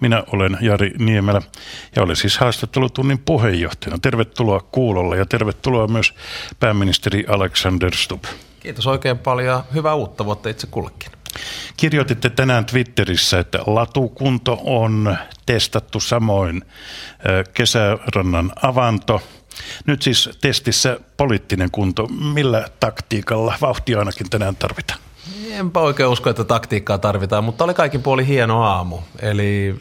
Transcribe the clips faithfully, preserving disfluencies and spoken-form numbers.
Minä olen Jari Niemelä ja olen siis haastattelutunnin puheenjohtajana. Tervetuloa kuulolle ja tervetuloa myös pääministeri Alexander Stubb. Kiitos oikein paljon ja hyvää uutta vuotta itse kullekin. Kirjoititte tänään Twitterissä, että latukunto on testattu, samoin kesärannan avanto. Nyt siis testissä poliittinen kunto. Millä taktiikalla? Vauhtia ainakin tänään tarvitaan. Enpä oikein usko, että taktiikkaa tarvitaan, mutta oli kaikin puolin hieno aamu. Eli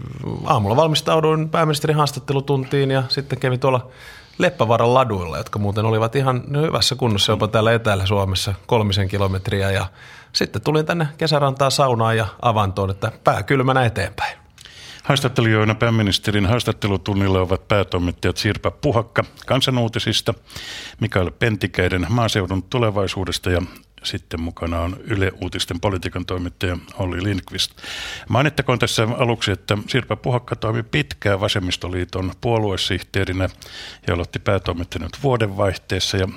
aamulla valmistauduin pääministerin haastattelutuntiin ja sitten kävin tuolla Leppävaaran laduilla, jotka muuten olivat ihan hyvässä kunnossa jopa täällä Etelä-Suomessa kolmisen kilometriä. Ja sitten tulin tänne kesärantaan saunaan ja avantoon, että pää kylmänä eteenpäin. Haastattelijoina pääministerin haastattelutunnilla ovat päätoimittajat Sirpa Puhakka Kansan Uutisista, Mikael Pentikäinen Maaseudun Tulevaisuudesta ja sitten mukana on Yle Uutisten politiikan toimittaja Olli Lindqvist. Mainittakoon tässä aluksi, että Sirpa Puhakka toimi pitkään Vasemmistoliiton puoluesihteerinä ja aloitti päätoimittajan vuodenvaihteessa. Ja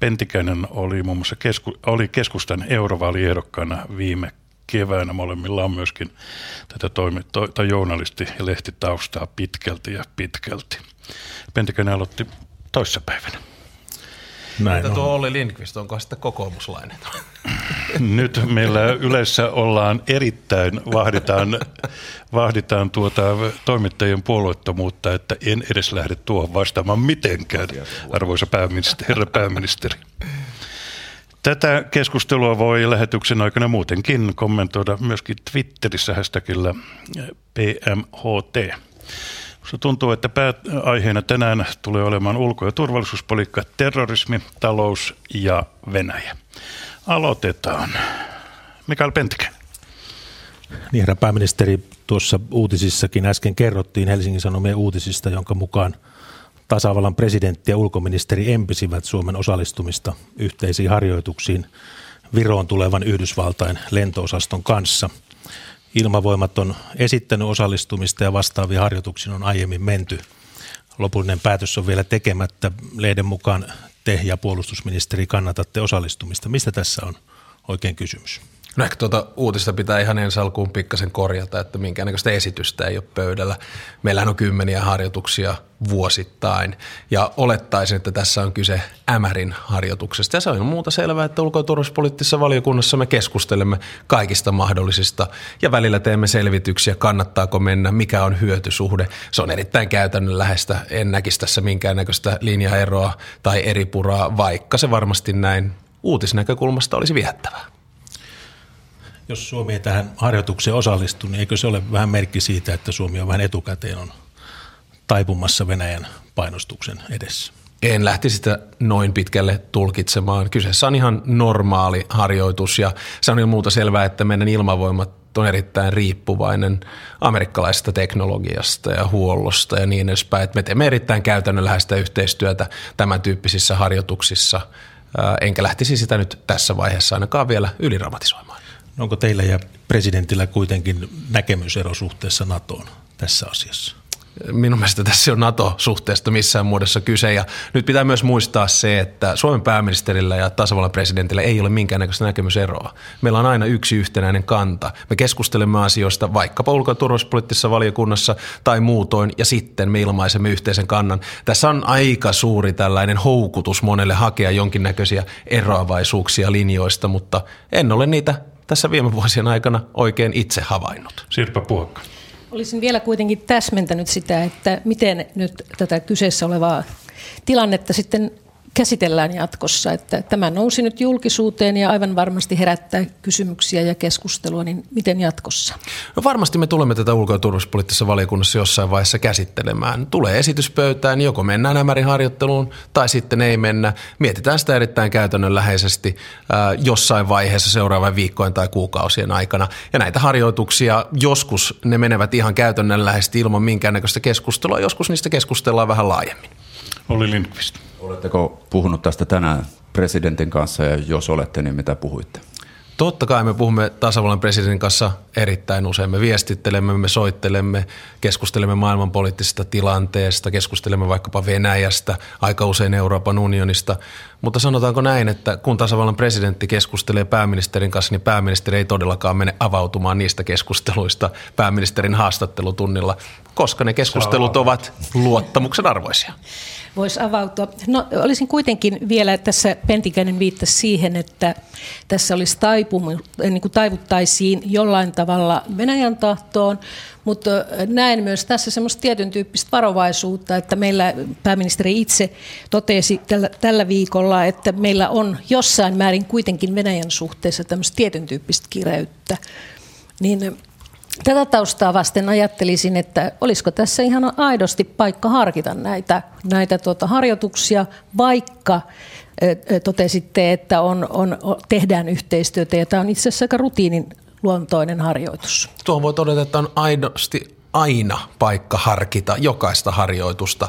Pentikäinen oli muun muassa kesku, oli keskustan eurovaaliehdokkaana viime keväänä. Molemmilla on myöskin tätä toimi, to, tai journalisti- ja lehtitaustaa pitkälti ja pitkälti. Pentikäinen aloitti toissapäivänä. Näin mitä tuo on. Olli Lindqvist, onko sitten kokoomuslainen? Nyt meillä yleensä ollaan erittäin, vahditaan, vahditaan tuota toimittajien puolueettomuutta, että en edes lähde tuohon vastaamaan mitenkään, arvoisa pääministeri, herra pääministeri. Tätä keskustelua voi lähetyksen aikana muutenkin kommentoida myöskin Twitterissä hashtagillä P M H T. Se tuntuu, että pääaiheena tänään tulee olemaan ulko- ja turvallisuuspolitiikka, terrorismi, talous ja Venäjä. Aloitetaan. Mikael Pentikäinen. Niin, herra pääministeri, tuossa uutisissakin äsken kerrottiin Helsingin Sanomien uutisista, jonka mukaan tasavallan presidentti ja ulkoministeri empisivät Suomen osallistumista yhteisiin harjoituksiin Viroon tulevan Yhdysvaltain lentoosaston kanssa. Ilmavoimat on esittänyt osallistumista ja vastaavia harjoituksia on aiemmin menty. Lopullinen päätös on vielä tekemättä. Lehden mukaan te ja puolustusministeri kannatatte osallistumista. Mistä tässä on oikein kysymys? No ehkä tuota uutista pitää ihan ensi alkuun pikkasen korjata, että minkäännäköistä esitystä ei ole pöydällä. Meillähän on kymmeniä harjoituksia vuosittain ja olettaisin, että tässä on kyse Ämärin harjoituksesta. Ja se on muuta selvää, että ulko- ja turvallisuuspoliittisessa valiokunnassa me keskustelemme kaikista mahdollisista ja välillä teemme selvityksiä, kannattaako mennä, mikä on hyötysuhde. Se on erittäin käytännönläheistä, en näkisi tässä minkäännäköistä linjaeroa tai eripuraa, vaikka se varmasti näin uutisnäkökulmasta olisi viehättävää. Jos Suomi ei tähän harjoitukseen osallistu, niin eikö se ole vähän merkki siitä, että Suomi on vähän etukäteen on taipumassa Venäjän painostuksen edessä? En lähtisi sitä noin pitkälle tulkitsemaan. Kyseessä on ihan normaali harjoitus ja se on ilman muuta selvää, että meidän ilmavoimat on erittäin riippuvainen amerikkalaisesta teknologiasta ja huollosta ja niin edespäin. Me teemme erittäin käytännönläheistä yhteistyötä tämän tyyppisissä harjoituksissa, enkä lähtisi sitä nyt tässä vaiheessa ainakaan vielä yliramatisoimaan. Onko teillä ja presidentillä kuitenkin näkemysero suhteessa NATOon tässä asiassa? Minun mielestä tässä on NATO-suhteesta missään muodossa kyse ja nyt pitää myös muistaa se, että Suomen pääministerillä ja tasavallan presidentillä ei ole minkäännäköistä näkemyseroa. Meillä on aina yksi yhtenäinen kanta. Me keskustelemme asioista vaikkapa ulko- ja turvallisuuspoliittisessa valiokunnassa tai muutoin ja sitten me ilmaisemme yhteisen kannan. Tässä on aika suuri tällainen houkutus monelle hakea jonkinnäköisiä eroavaisuuksia linjoista, mutta en ole niitä tässä viime vuosien aikana oikein itse havainnut. Sirpa Puhakka. Olisin vielä kuitenkin täsmentänyt sitä, että miten nyt tätä kyseessä olevaa tilannetta sitten käsitellään jatkossa. Että tämä nousi nyt julkisuuteen ja aivan varmasti herättää kysymyksiä ja keskustelua, niin miten jatkossa? No varmasti me tulemme tätä ulko- ja turvallisuuspoliittisessa valiokunnassa jossain vaiheessa käsittelemään. Tulee esityspöytään, niin joko mennään Ämärin harjoitteluun tai sitten ei mennä. Mietitään sitä erittäin käytännönläheisesti äh, jossain vaiheessa seuraavan viikkojen tai kuukausien aikana. Ja näitä harjoituksia joskus ne menevät ihan käytännönläheisesti ilman minkäännäköistä keskustelua. Joskus niistä keskustellaan vähän laajemmin. Olli Lindqvist. Oletteko puhunut tästä tänään presidentin kanssa ja jos olette, niin mitä puhuitte? Totta kai me puhumme tasavallan presidentin kanssa erittäin usein. Me viestittelemme, me soittelemme, keskustelemme maailman poliittisesta tilanteesta, keskustelemme vaikkapa Venäjästä, aika usein Euroopan unionista. Mutta sanotaanko näin, että kun tasavallan presidentti keskustelee pääministerin kanssa, niin pääministeri ei todellakaan mene avautumaan niistä keskusteluista pääministerin haastattelutunnilla, koska ne keskustelut ovat luottamuksen arvoisia. Voisi avautua. No, olisin kuitenkin vielä, että tässä Pentikäinen viittasi siihen, että tässä olisi taipumu, niin kuin taivuttaisiin jollain tavalla Venäjän tahtoon, mutta näen myös tässä semmoista tietyn tyyppistä varovaisuutta, että meillä pääministeri itse totesi tällä, tällä viikolla, että meillä on jossain määrin kuitenkin Venäjän suhteessa tämmöistä tietyn tyyppistä kireyttä, niin tätä taustaa vasten ajattelisin, että olisiko tässä ihan aidosti paikka harkita näitä, näitä tuota harjoituksia, vaikka totesitte, että on, on, tehdään yhteistyötä ja tämä on itse asiassa aika rutiinin luontoinen harjoitus. Tuohon voi todeta, että on aidosti aina paikka harkita jokaista harjoitusta.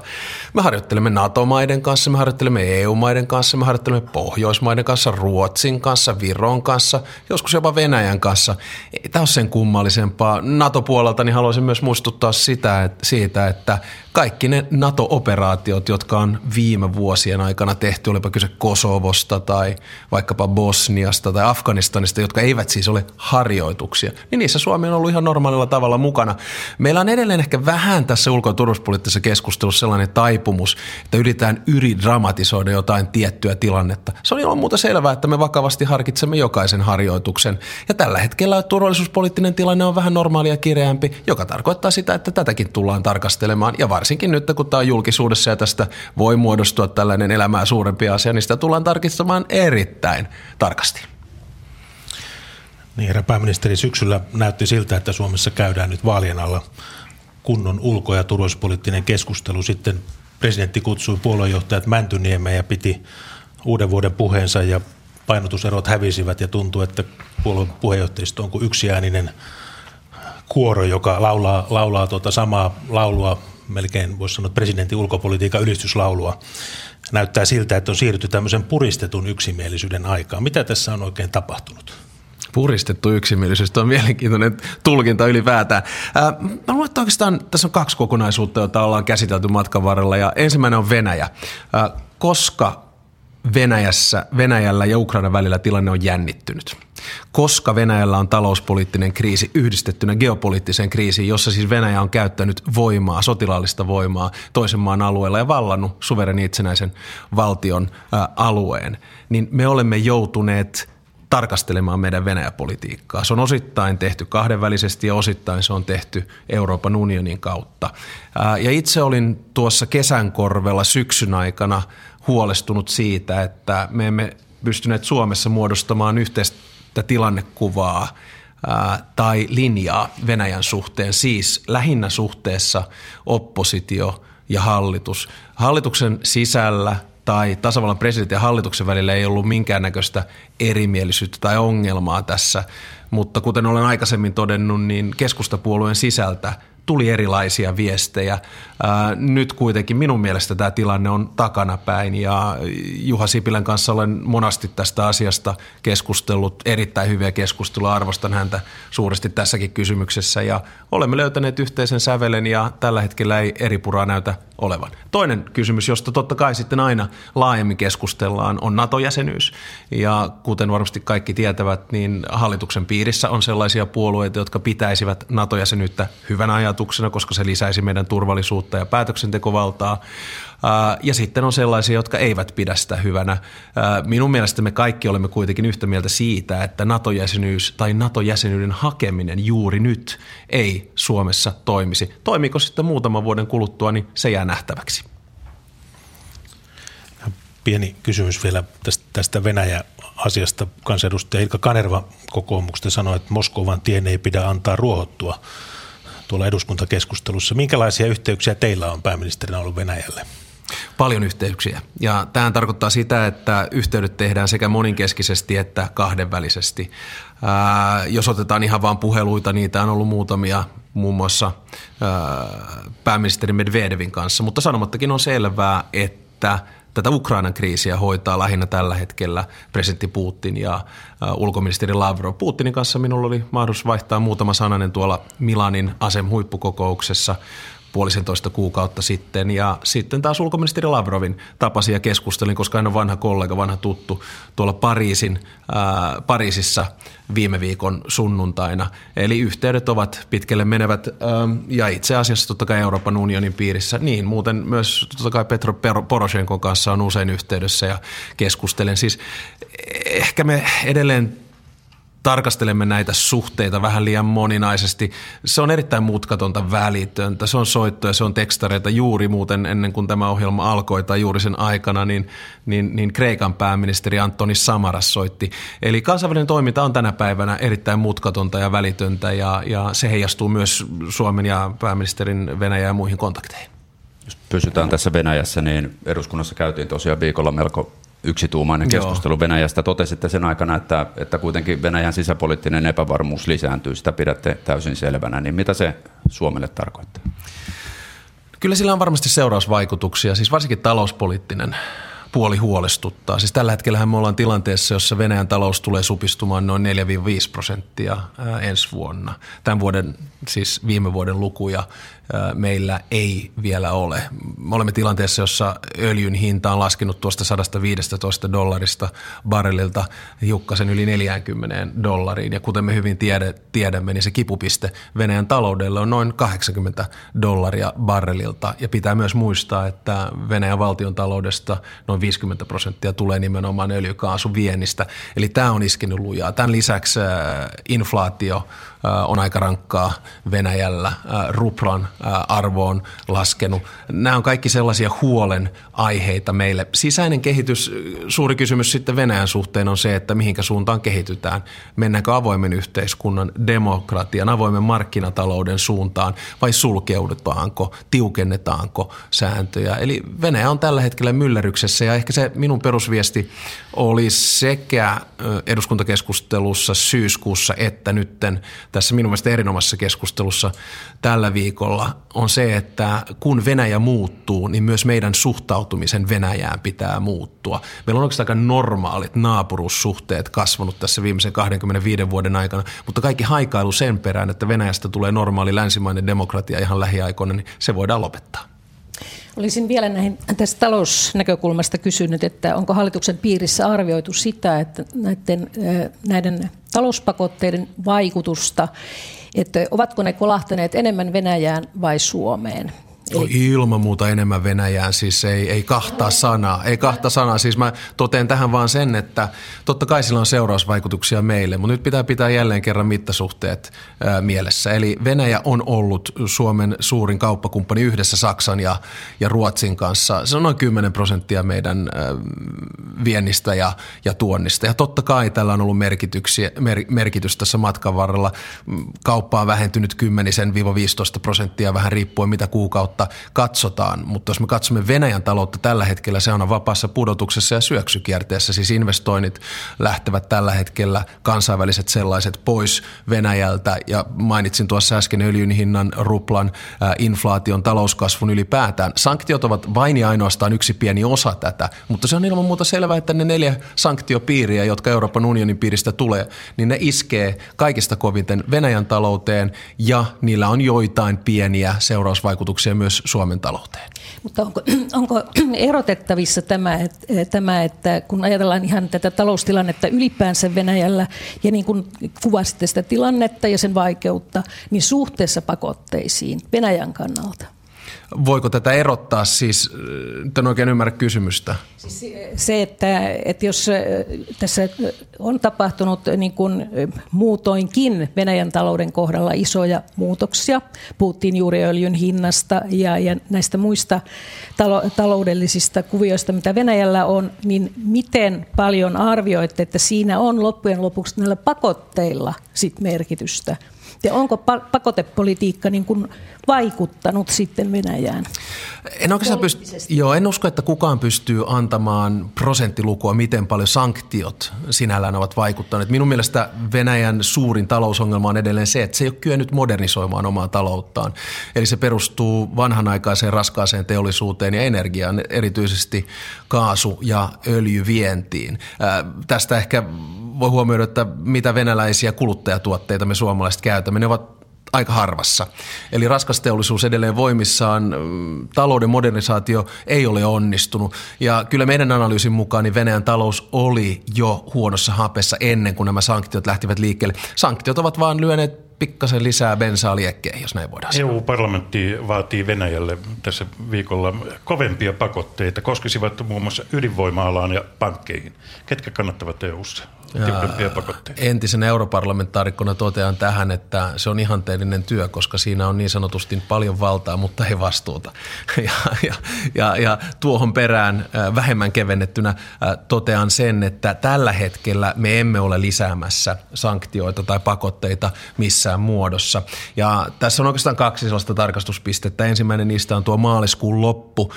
Me harjoittelemme NATO-maiden kanssa, me harjoittelemme E U-maiden kanssa, me harjoittelemme Pohjoismaiden kanssa, Ruotsin kanssa, Viron kanssa, joskus jopa Venäjän kanssa. Ei tämä ole sen kummallisempaa. NATO-puolelta niin haluaisin myös muistuttaa sitä, että, siitä, että kaikki ne NATO-operaatiot, jotka on viime vuosien aikana tehty, olipa kyse Kosovosta tai vaikkapa Bosniasta tai Afganistanista, jotka eivät siis ole harjoituksia, niin niissä Suomi on ollut ihan normaalilla tavalla mukana. Meillä on edelleen ehkä vähän tässä ulko- ja turvallisuuspoliittisessa keskustelussa sellainen taipumus, että yritetään ydidramatisoida jotain tiettyä tilannetta. Se on ilman muuta selvää, että me vakavasti harkitsemme jokaisen harjoituksen. Ja tällä hetkellä turvallisuuspoliittinen tilanne on vähän normaalia kireämpi, joka tarkoittaa sitä, että tätäkin tullaan tarkastelemaan. Ja varsinkin nyt, kun tämä on julkisuudessa ja tästä voi muodostua tällainen elämää suurempi asia, niin sitä tullaan tarkistamaan erittäin tarkasti. Niin, herra pääministeri, syksyllä näytti siltä, että Suomessa käydään nyt vaalien alla kunnon ulko- ja turvallisuuspoliittinen keskustelu. Sitten presidentti kutsui puoluejohtajat Mäntyniemeen ja piti uuden vuoden puheensa ja painotuserot hävisivät ja tuntui, että puolueen puheenjohtajisto on kuin yksiääninen kuoro, joka laulaa, laulaa tuota samaa laulua, melkein voisi sanoa presidentin ulkopolitiikan ylistyslaulua. Näyttää siltä, että on siirrytty tämmöisen puristetun yksimielisyyden aikaan. Mitä tässä on oikein tapahtunut? Puristettu yksimielisyys. Tuo on mielenkiintoinen tulkinta ylipäätään. Ää, mä luulen, että oikeastaan tässä on kaksi kokonaisuutta, joita ollaan käsitelty matkan varrella. Ja ensimmäinen on Venäjä. Ää, koska Venäjässä, Venäjällä ja Ukrainan välillä tilanne on jännittynyt? Koska Venäjällä on talouspoliittinen kriisi yhdistettynä geopoliittiseen kriisiin, jossa siis Venäjä on käyttänyt voimaa, sotilaallista voimaa toisen maan alueella ja vallannut suvereenin itsenäisen valtion ää, alueen, niin me olemme joutuneet tarkastelemaan meidän Venäjä-politiikkaa. Se on osittain tehty kahdenvälisesti ja osittain se on tehty Euroopan unionin kautta. Ja itse olin tuossa kesän korvella syksyn aikana huolestunut siitä, että me emme pystyneet Suomessa muodostamaan yhteistä tilannekuvaa tai linjaa Venäjän suhteen, siis lähinnä suhteessa oppositio ja hallitus. Hallituksen sisällä tai tasavallan presidentin ja hallituksen välillä ei ollut minkäännäköistä erimielisyyttä tai ongelmaa tässä, mutta kuten olen aikaisemmin todennut, niin keskustapuolueen sisältä tuli erilaisia viestejä. Nyt kuitenkin minun mielestä tämä tilanne on takanapäin ja Juha Sipilän kanssa olen monasti tästä asiasta keskustellut, erittäin hyviä keskustelua, arvostan häntä suuresti tässäkin kysymyksessä ja olemme löytäneet yhteisen sävelen ja tällä hetkellä ei eri puraa näytä olevan. Toinen kysymys, josta totta kai sitten aina laajemmin keskustellaan, on NATO-jäsenyys ja kuten varmasti kaikki tietävät, niin hallituksen piirissä on sellaisia puolueita, jotka pitäisivät NATO-jäsenyyttä hyvänä ajatuksena, koska se lisäisi meidän turvallisuutta ja päätöksentekovaltaa. Ja sitten on sellaisia, jotka eivät pidä sitä hyvänä. Minun mielestä me kaikki olemme kuitenkin yhtä mieltä siitä, että NATO-jäsenyys tai NATO-jäsenyyden hakeminen juuri nyt ei Suomessa toimisi. Toimiiko sitten muutaman vuoden kuluttua, niin se jää nähtäväksi. Pieni kysymys vielä tästä Venäjä-asiasta. Kansanedustaja Hilkka Kanerva kokoomuksesta sanoi, että Moskovan tien ei pidä antaa ruohottua tuolla eduskuntakeskustelussa. Minkälaisia yhteyksiä teillä on pääministerinä ollut Venäjälle? Paljon yhteyksiä. Ja tämä tarkoittaa sitä, että yhteydet tehdään sekä moninkeskisesti että kahdenvälisesti. Ää, jos otetaan ihan vain puheluita, niitä on ollut muutamia, muun muassa ää, pääministeri Medvedevin kanssa. Mutta sanomattakin on selvää, että tätä Ukrainan kriisiä hoitaa lähinnä tällä hetkellä presidentti Putin ja ulkoministeri Lavrov. Putinin kanssa minulla oli mahdollisuus vaihtaa muutama sananen tuolla Milanin A S E M-huippukokouksessa puolisentoista kuukautta sitten, ja sitten taas ulkoministeri Lavrovin tapasin ja keskustelin, koska hän on vanha kollega, vanha tuttu tuolla Pariisin, ää, Pariisissa viime viikon sunnuntaina. Eli yhteydet ovat pitkälle menevät ää, ja itse asiassa totta kai Euroopan unionin piirissä, niin muuten myös totta kai Petro Poroshenkon kanssa on usein yhteydessä ja keskustelen. Siis ehkä me edelleen tarkastelemme näitä suhteita vähän liian moninaisesti. Se on erittäin mutkatonta, välitöntä. Se on soittoja, se on tekstareita juuri muuten ennen kuin tämä ohjelma alkoi tai juuri sen aikana, niin, niin, niin Kreikan pääministeri Antonis Samaras soitti. Eli kansainvälinen toiminta on tänä päivänä erittäin mutkatonta ja välitöntä ja, ja se heijastuu myös Suomen ja pääministerin Venäjän ja muihin kontakteihin. Jos pysytään tässä Venäjässä, niin eduskunnassa käytiin tosiaan viikolla melko yksituumainen keskustelu Joo. Venäjästä. Totesitte sen aikana, että, että kuitenkin Venäjän sisäpoliittinen epävarmuus lisääntyy, sitä pidätte täysin selvänä. Niin mitä se Suomelle tarkoittaa? Kyllä sillä on varmasti seurausvaikutuksia, siis varsinkin talouspoliittinen puoli huolestuttaa. Siis tällä hetkellähän me ollaan tilanteessa, jossa Venäjän talous tulee supistumaan noin neljä viisi prosenttia ensi vuonna. Tämän vuoden, siis viime vuoden lukuja meillä ei vielä ole. Me olemme tilanteessa, jossa öljyn hinta on laskenut tuosta sata viisitoista dollarista barrelilta hiukkasen yli neljäkymmentä dollariin. Ja kuten me hyvin tiedämme, niin se kipupiste Venäjän taloudelle on noin kahdeksankymmentä dollaria barrelilta. Ja pitää myös muistaa, että Venäjän valtion taloudesta noin viisikymmentä prosenttia tulee nimenomaan öljykaasuviennistä. Eli tämä on iskenyt lujaa. Tämän lisäksi inflaatio on aika rankkaa Venäjällä, ruplan arvo on laskenut. Nämä on kaikki sellaisia huolen aiheita meille. Sisäinen kehitys, suuri kysymys sitten Venäjän suhteen on se, että mihinkä suuntaan kehitytään. Mennäänkö avoimen yhteiskunnan, demokratian, avoimen markkinatalouden suuntaan vai sulkeudutaanko, tiukennetaanko sääntöjä? Eli Venäjä on tällä hetkellä myllerryksessä ja ehkä se minun perusviesti oli sekä eduskuntakeskustelussa syyskuussa että nytten tässä minun mielestä erinomaisessa keskustelussa tällä viikolla on se, että kun Venäjä muuttuu, niin myös meidän suhtautumisen Venäjään pitää muuttua. Meillä on oikeastaan aika normaalit naapuruussuhteet kasvanut tässä viimeisen kaksikymmentäviisi vuoden aikana, mutta kaikki haikailu sen perään, että Venäjästä tulee normaali länsimainen demokratia ihan lähiaikoina, niin se voidaan lopettaa. Olisin vielä näihin tästä talousnäkökulmasta kysynyt, että onko hallituksen piirissä arvioitu sitä, että näiden, näiden talouspakotteiden vaikutusta, että ovatko ne kolahtaneet enemmän Venäjään vai Suomeen? No, ilman muuta enemmän Venäjään, siis ei, ei kahta sanaa, ei kahta sanaa. Siis mä totean tähän vaan sen, että totta kai sillä on seurausvaikutuksia meille, mutta nyt pitää pitää jälleen kerran mittasuhteet ää, mielessä. Eli Venäjä on ollut Suomen suurin kauppakumppani yhdessä Saksan ja, ja Ruotsin kanssa. Se on noin kymmenen prosenttia meidän ää, viennistä ja, ja tuonnista. Ja totta kai tällä on ollut merkityksiä, mer, merkitys tässä matkan varrella. Kauppa on vähentynyt kymmenestä viiteentoista prosenttia, vähän riippuen mitä kuukautta katsotaan, mutta jos me katsomme Venäjän taloutta tällä hetkellä, se on vapaassa pudotuksessa ja syöksykierteessä, siis investoinnit lähtevät tällä hetkellä kansainväliset sellaiset pois Venäjältä ja mainitsin tuossa äsken öljyn hinnan, ruplan, inflaation, talouskasvun ylipäätään. Sanktiot ovat vain ja ainoastaan yksi pieni osa tätä, mutta se on ilman muuta selvää, että ne neljä sanktiopiiriä, jotka Euroopan unionin piiristä tulee, niin ne iskee kaikista koviten Venäjän talouteen ja niillä on joitain pieniä seurausvaikutuksia myös Suomen talouteen. Mutta onko, onko erotettavissa tämä, tämä, että kun ajatellaan ihan tätä taloustilannetta ylipäänsä Venäjällä ja niin kuin kuvasitte sitä tilannetta ja sen vaikeutta, niin suhteessa pakotteisiin Venäjän kannalta? Voiko tätä erottaa siis, en oikein ymmärrä kysymystä? Se, että, että jos tässä on tapahtunut niin kuin muutoinkin Venäjän talouden kohdalla isoja muutoksia, puhuttiin juuri öljyn hinnasta ja, ja näistä muista talo, taloudellisista kuvioista, mitä Venäjällä on, niin miten paljon arvioitte, että siinä on loppujen lopuksi näillä pakotteilla sit merkitystä? Ja onko pakotepolitiikka niin kuin vaikuttanut sitten Venäjään? En oikeastaan pyst- Joo, en usko, että kukaan pystyy antamaan prosenttilukua, miten paljon sanktiot sinällään ovat vaikuttaneet. Minun mielestä Venäjän suurin talousongelma on edelleen se, että se ei ole kyennyt modernisoimaan omaa talouttaan. Eli se perustuu vanhanaikaiseen raskaaseen teollisuuteen ja energiaan, erityisesti kaasu- ja öljyvientiin. Äh, tästä ehkä voi huomioida, että mitä venäläisiä kuluttajatuotteita me suomalaiset käytämme, ne ovat aika harvassa. Eli raskas teollisuus edelleen voimissaan, talouden modernisaatio ei ole onnistunut. Ja kyllä meidän analyysin mukaan niin Venäjän talous oli jo huonossa hapessa ennen kuin nämä sanktiot lähtivät liikkeelle. Sanktiot ovat vaan lyöneet pikkasen lisää bensaa liekkeihin, jos näin voidaan sanoa. E U-parlamentti vaatii Venäjälle tässä viikolla kovempia pakotteita, koskisivat muun muassa ydinvoima-alaan ja pankkeihin. Ketkä kannattavat E U:ssa tiukempia pakotteita? Entisen europarlamentaarikkona totean tähän, että se on ihanteellinen työ, koska siinä on niin sanotusti paljon valtaa, mutta ei vastuuta. Ja, ja, ja, ja tuohon perään vähemmän kevennettynä totean sen, että tällä hetkellä me emme ole lisäämässä sanktioita tai pakotteita missä muodossa. Ja tässä on oikeastaan kaksi sellaista tarkastuspistettä. Ensimmäinen niistä on tuo maaliskuun loppu,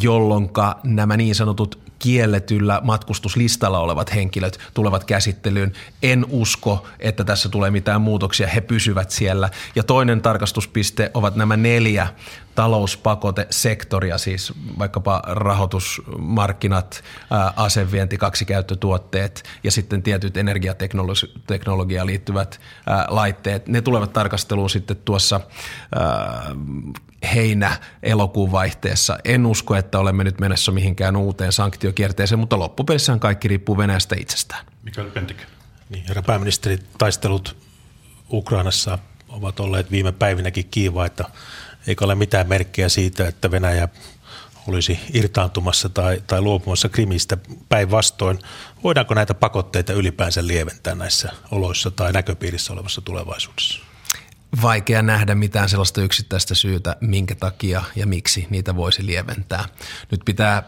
jolloin nämä niin sanotut kielletyllä matkustuslistalla olevat henkilöt tulevat käsittelyyn. En usko, että tässä tulee mitään muutoksia. He pysyvät siellä. Ja toinen tarkastuspiste ovat nämä neljä talouspakotesektoria, siis vaikkapa rahoitusmarkkinat, asevienti, kaksikäyttötuotteet ja sitten tietyt energiateknologiaan liittyvät laitteet. Ne tulevat tarkasteluun sitten tuossa heinä-elokuun vaihteessa. En usko, että olemme nyt menossa mihinkään uuteen sanktiokierteeseen, mutta loppupelissähän kaikki riippuu Venäjästä itsestään. Mikael Pentikäinen. Niin, herra pääministeri, taistelut Ukrainassa ovat olleet viime päivinäkin kiivaita. Eikä ole mitään merkkejä siitä, että Venäjä olisi irtaantumassa tai, tai luopumassa Krimistä, päinvastoin. Voidaanko näitä pakotteita ylipäänsä lieventää näissä oloissa tai näköpiirissä olevassa tulevaisuudessa? Vaikea nähdä mitään sellaista yksittäistä syytä, minkä takia ja miksi niitä voisi lieventää. Nyt pitää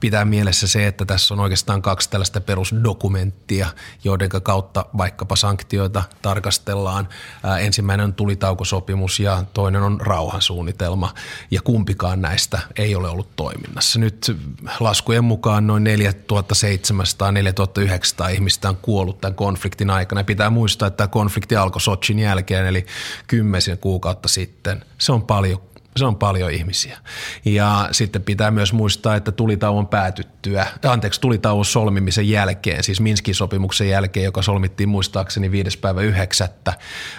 pitää mielessä se, että tässä on oikeastaan kaksi tällaista perusdokumenttia, joiden kautta vaikkapa sanktioita tarkastellaan. Ensimmäinen on tulitaukosopimus ja toinen on rauhansuunnitelma, ja kumpikaan näistä ei ole ollut toiminnassa. Nyt laskujen mukaan noin neljätuhatta seitsemänsataa neljätuhatta yhdeksänsataa ihmistä on kuollut tämän konfliktin aikana. Pitää muistaa, että tämä konflikti alkoi Sotšin jälkeen, eli kymmenisen kuukautta sitten. Se on paljon Se on paljon ihmisiä. Ja sitten pitää myös muistaa, että tulitauon päätyttyä, anteeksi, tulitauon solmimisen jälkeen, siis Minskin sopimuksen jälkeen, joka solmittiin muistaakseni viides päivä yhdeksättä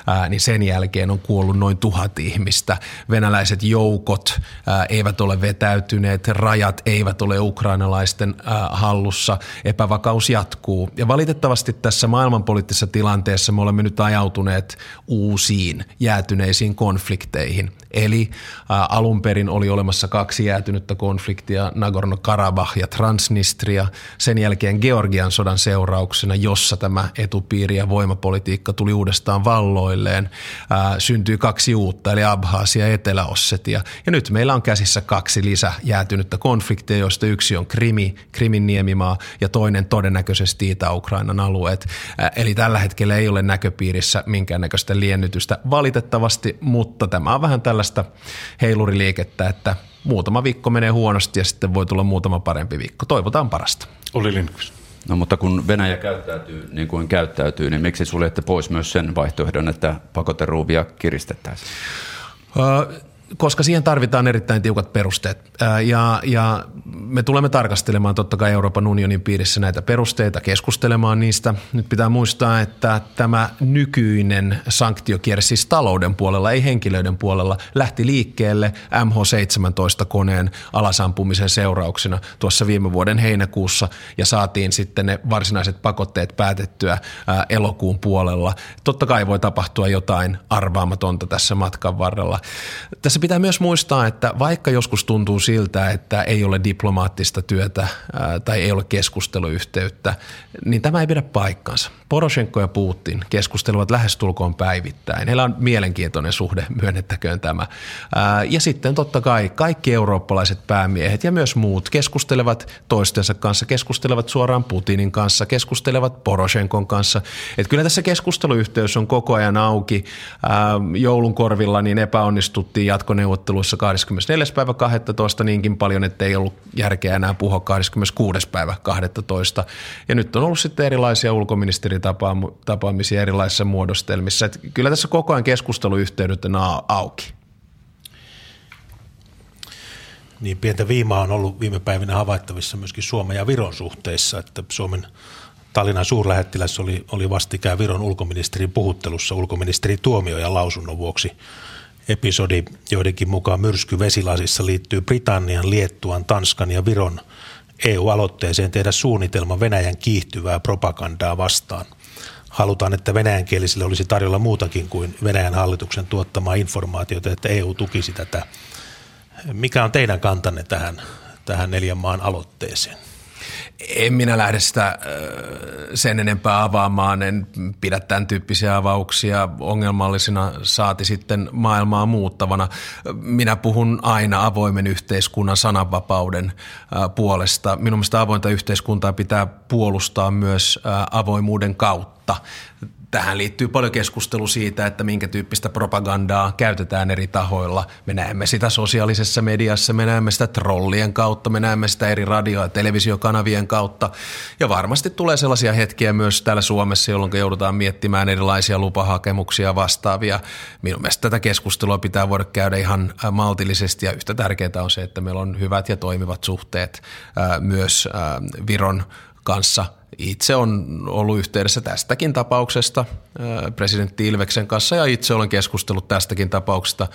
ää, niin sen jälkeen on kuollut noin tuhat ihmistä. Venäläiset joukot ää, eivät ole vetäytyneet, rajat eivät ole ukrainalaisten ää, hallussa, epävakaus jatkuu. Ja valitettavasti tässä maailmanpoliittisessa tilanteessa me olemme nyt ajautuneet uusiin jäätyneisiin konflikteihin. Eli alun perin oli olemassa kaksi jäätynyttä konfliktia, Nagorno-Karabah ja Transnistria, sen jälkeen Georgian sodan seurauksena, jossa tämä etupiiri ja voimapolitiikka tuli uudestaan valloilleen, ää, syntyi kaksi uutta, eli Abhaasia ja Etelä-Ossetia. Ja nyt meillä on käsissä kaksi lisä jäätynyttä konfliktia, joista yksi on Krimi, Krimin niemimaa, ja toinen todennäköisesti Itä-Ukrainan alueet. Ää, eli tällä hetkellä ei ole näköpiirissä minkäännäköistä liennytystä valitettavasti, mutta tämä on vähän tällaista heiluriliikettä, että muutama viikko menee huonosti ja sitten voi tulla muutama parempi viikko. Toivotaan parasta. Olli Lindqvist. No mutta kun Venäjä käyttäytyy niin kuin käyttäytyy, niin miksi suljette pois myös sen vaihtoehdon, että pakoteruuvia kiristettäisiin? Öö, koska siihen tarvitaan erittäin tiukat perusteet. Ja, ja me tulemme tarkastelemaan totta kai Euroopan unionin piirissä näitä perusteita, keskustelemaan niistä. Nyt pitää muistaa, että tämä nykyinen sanktiokierre, siis talouden puolella, ei henkilöiden puolella, lähti liikkeelle M H seitsemäntoista koneen alasampumisen seurauksena tuossa viime vuoden heinäkuussa, ja saatiin sitten ne varsinaiset pakotteet päätettyä elokuun puolella. Totta kai voi tapahtua jotain arvaamatonta tässä matkan varrella. Tässä pitää myös muistaa, että vaikka joskus tuntuu siltä, että ei ole diplomaattista työtä ää, tai ei ole keskusteluyhteyttä, niin tämä ei pidä paikkaansa. Poroshenko ja Putin keskustelevat lähestulkoon päivittäin. Heillä on mielenkiintoinen suhde, myönnettäköön tämä. Ää, ja sitten totta kai kaikki eurooppalaiset päämiehet ja myös muut keskustelevat toistensa kanssa, keskustelevat suoraan Putinin kanssa, keskustelevat Poroshenkon kanssa. Et kyllä tässä keskusteluyhteys on koko ajan auki. Ää, joulun korvilla niin epäonnistuttiin jatkoneuvotteluissa kahdeskymmenesneljäs päivä kahdestoista niinkin paljon, että ei ollut järkeä enää puhua kahdeskymmeneskuudes päivä kahdestoista. Ja nyt on ollut sitten erilaisia ulkoministeritapaamisia erilaisissa muodostelmissa. Et kyllä tässä koko ajan keskusteluyhteydet on auki. Niin, pientä viimaa on ollut viime päivinä havaittavissa myöskin Suomen ja Viron suhteissa, että Suomen Tallinnan suurlähettiläs oli, oli vastikään Viron ulkoministerin puhuttelussa ulkoministeri Tuomiojan lausunnon vuoksi. Episodi joidenkin mukaan myrsky vesilasissa liittyy Britannian, Liettuan, Tanskan ja Viron E U-aloitteeseen tehdä suunnitelma Venäjän kiihtyvää propagandaa vastaan. Halutaan, että venäjänkielisille olisi tarjolla muutakin kuin Venäjän hallituksen tuottamaa informaatiota, että E U tukisi tätä. Mikä on teidän kantanne tähän, tähän neljän maan aloitteeseen? En minä lähde sitä sen enempää avaamaan, en pidä tämän tyyppisiä avauksia ongelmallisina, saati sitten maailmaa muuttavana. Minä puhun aina avoimen yhteiskunnan sananvapauden puolesta. Minun mielestä avointa yhteiskuntaa pitää puolustaa myös avoimuuden kautta. Tähän liittyy paljon keskustelua siitä, että minkä tyyppistä propagandaa käytetään eri tahoilla. Me näemme sitä sosiaalisessa mediassa, me näemme sitä trollien kautta, me näemme sitä eri radio- ja televisiokanavien kautta. Ja varmasti tulee sellaisia hetkiä myös täällä Suomessa, jolloin joudutaan miettimään erilaisia lupahakemuksia vastaavia. Minun mielestä tätä keskustelua pitää voida käydä ihan maltillisesti ja yhtä tärkeää on se, että meillä on hyvät ja toimivat suhteet myös Viron kanssa. Itse on ollut yhteydessä tästäkin tapauksesta presidentti Ilveksen kanssa ja itse olen keskustellut tästäkin tapauksesta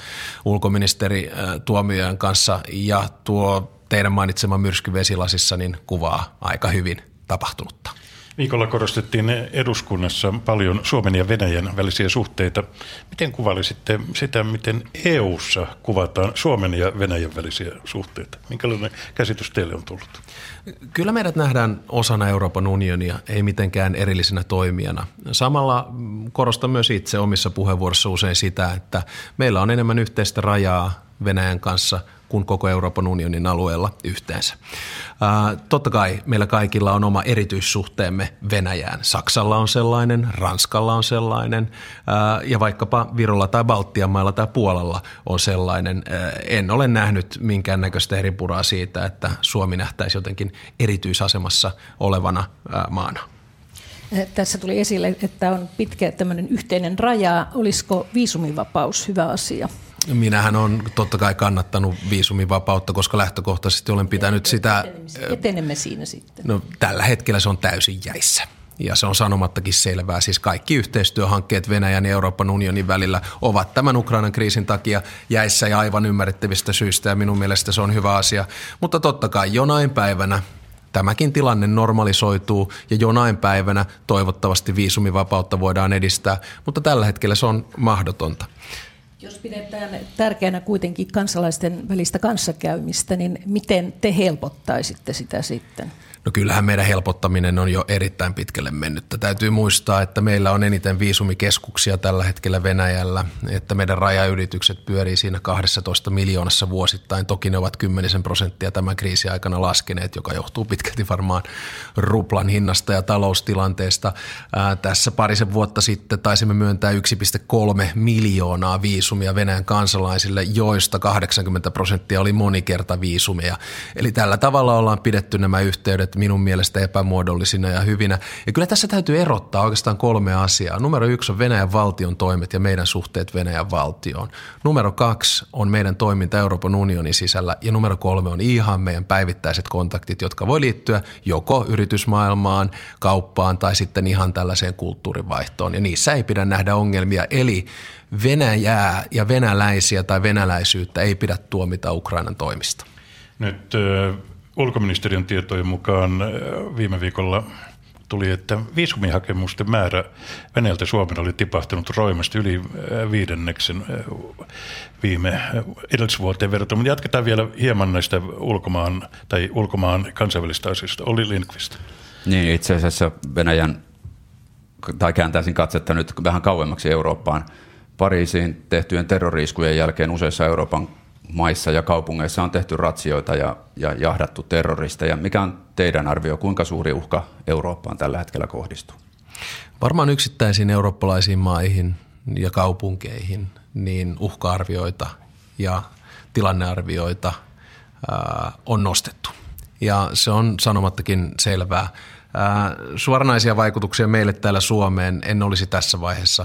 ulkoministeri Tuomiojan kanssa ja tuo teidän mainitsema myrsky vesilasissa niin kuvaa aika hyvin tapahtunutta. Viikolla korostettiin eduskunnassa paljon Suomen ja Venäjän välisiä suhteita. Miten kuvailisitte sitä, miten E U:ssa kuvataan Suomen ja Venäjän välisiä suhteita? Minkälainen käsitys teille on tullut? Kyllä meidät nähdään osana Euroopan unionia, ei mitenkään erillisenä toimijana. Samalla korostan myös itse omissa puheenvuorossa usein sitä, että meillä on enemmän yhteistä rajaa Venäjän kanssa kuin koko Euroopan unionin alueella yhteensä. Ää, totta kai meillä kaikilla on oma erityissuhteemme Venäjään. Saksalla on sellainen, Ranskalla on sellainen ää, ja vaikkapa Virolla tai Baltian mailla tai Puolalla on sellainen. Ää, en ole nähnyt minkäännäköistä eripuraa siitä, että Suomi nähtäisi jotenkin erityisasemassa olevana ää, maana. Tässä tuli esille, että on pitkä tämmöinen yhteinen raja. Olisiko viisumivapaus hyvä asia? Minähän olen totta kai kannattanut viisumivapautta, koska lähtökohtaisesti olen pitänyt sitä... Etenemme siinä sitten. No, tällä hetkellä se on täysin jäissä. Ja se on sanomattakin selvää. Siis kaikki yhteistyöhankkeet Venäjän ja Euroopan unionin välillä ovat tämän Ukrainan kriisin takia jäissä ja aivan ymmärrettävistä syistä. Ja minun mielestä se on hyvä asia. Mutta totta kai jonain päivänä tämäkin tilanne normalisoituu ja jonain päivänä toivottavasti viisumivapautta voidaan edistää. Mutta tällä hetkellä se on mahdotonta. Jos pidetään tärkeänä kuitenkin kansalaisten välistä kanssakäymistä, niin miten te helpottaisitte sitä sitten? No kyllähän meidän helpottaminen on jo erittäin pitkälle mennyttä. Täytyy muistaa, että meillä on eniten viisumikeskuksia tällä hetkellä Venäjällä, että meidän rajaylitykset pyörii siinä kahdessatoista miljoonassa vuosittain. Toki ne ovat kymmenen prosenttia tämän kriisin aikana laskeneet, joka johtuu pitkälti varmaan ruplan hinnasta ja taloustilanteesta. Ää, tässä parisen vuotta sitten taisimme myöntää yksi pilkku kolme miljoonaa viisumia Venäjän kansalaisille, joista kahdeksankymmentä prosenttia oli monikertaviisumia. Eli tällä tavalla ollaan pidetty nämä yhteydet minun mielestä epämuodollisina ja hyvinä. Ja kyllä tässä täytyy erottaa oikeastaan kolme asiaa. Numero yksi on Venäjän valtion toimet ja meidän suhteet Venäjän valtioon. Numero kaksi on meidän toiminta Euroopan unionin sisällä. Ja numero kolme on ihan meidän päivittäiset kontaktit, jotka voi liittyä joko yritysmaailmaan, kauppaan tai sitten ihan tällaiseen kulttuurivaihtoon. Ja niissä ei pidä nähdä ongelmia. Eli Venäjää ja venäläisiä tai venäläisyyttä ei pidä tuomita Ukrainan toimista. Nyt... Ulkoministeriön tietojen mukaan viime viikolla tuli, että viisumihakemusten määrä Venäjältä Suomen oli tipahtanut roimasti yli viidenneksen viime edellisvuoteen verrattuna. Mutta jatketaan vielä hieman näistä ulkomaan tai ulkomaan kansainvälisistä asioista. Olli Lindqvist. Niin, itse asiassa Venäjän, tai kääntäisin katsetta nyt vähän kauemmaksi Eurooppaan, Pariisiin tehtyjen terroriiskujen jälkeen useissa Euroopan maissa ja kaupungeissa on tehty ratsioita ja, ja jahdattu terroristeja. Mikä on teidän arvio, kuinka suuri uhka Eurooppaan tällä hetkellä kohdistuu? Varmaan yksittäisiin eurooppalaisiin maihin ja kaupunkeihin niin uhka-arvioita ja tilannearvioita ää, on nostettu. Ja se on sanomattakin selvää. Suoranaisia vaikutuksia meille täällä Suomeen en olisi tässä vaiheessa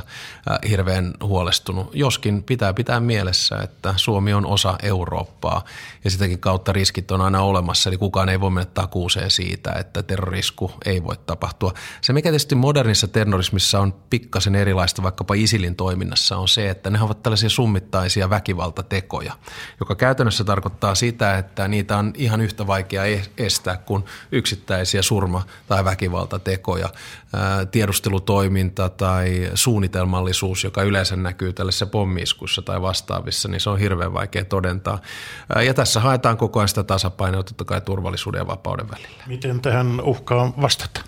hirveän huolestunut. Joskin pitää pitää mielessä, että Suomi on osa Eurooppaa ja sitäkin kautta riskit on aina olemassa. Eli kukaan ei voi mennä takuuseen siitä, että terrorisku ei voi tapahtua. Se, mikä tietysti modernissa terrorismissa on pikkasen erilaista vaikkapa ISILin toiminnassa, on se, että ne ovat tällaisia summittaisia väkivaltatekoja, joka käytännössä tarkoittaa sitä, että niitä on ihan yhtä vaikea estää kuin yksittäisiä surma- tai väkivaltatekoja, tiedustelutoiminta tai suunnitelmallisuus, joka yleensä näkyy tällaisessa pommiiskussa tai vastaavissa, niin se on hirveän vaikea todentaa. Ja tässä haetaan koko ajan sitä tasapainoa totta kai turvallisuuden ja vapauden välillä. Miten tähän uhkaan vastata?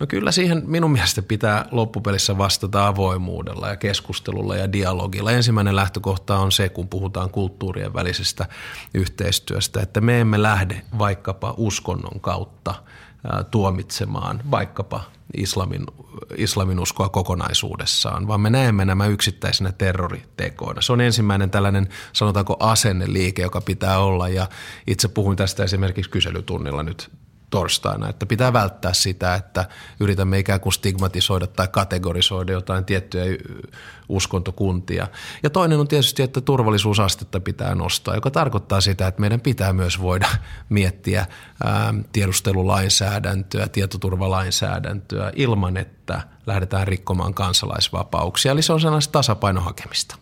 No kyllä siihen minun mielestä pitää loppupelissä vastata avoimuudella ja keskustelulla ja dialogilla. Ensimmäinen lähtökohta on se, kun puhutaan kulttuurien välisestä yhteistyöstä, että me emme lähde vaikkapa uskonnon kautta tuomitsemaan vaikkapa islamin, islamin uskoa kokonaisuudessaan, vaan me näemme nämä yksittäisinä terroritekoina. Se on ensimmäinen tällainen, sanotaanko, asenneliike, joka pitää olla, ja itse puhuin tästä esimerkiksi kyselytunnilla nyt torstaina, että pitää välttää sitä, että yritämme ikään kuin stigmatisoida tai kategorisoida jotain tiettyjä uskontokuntia. Ja toinen on tietysti, että turvallisuusastetta pitää nostaa, joka tarkoittaa sitä, että meidän pitää myös voida miettiä ää, tiedustelulainsäädäntöä, tietoturvalainsäädäntöä ilman, että lähdetään rikkomaan kansalaisvapauksia. Eli se on sellaista tasapainohakemista.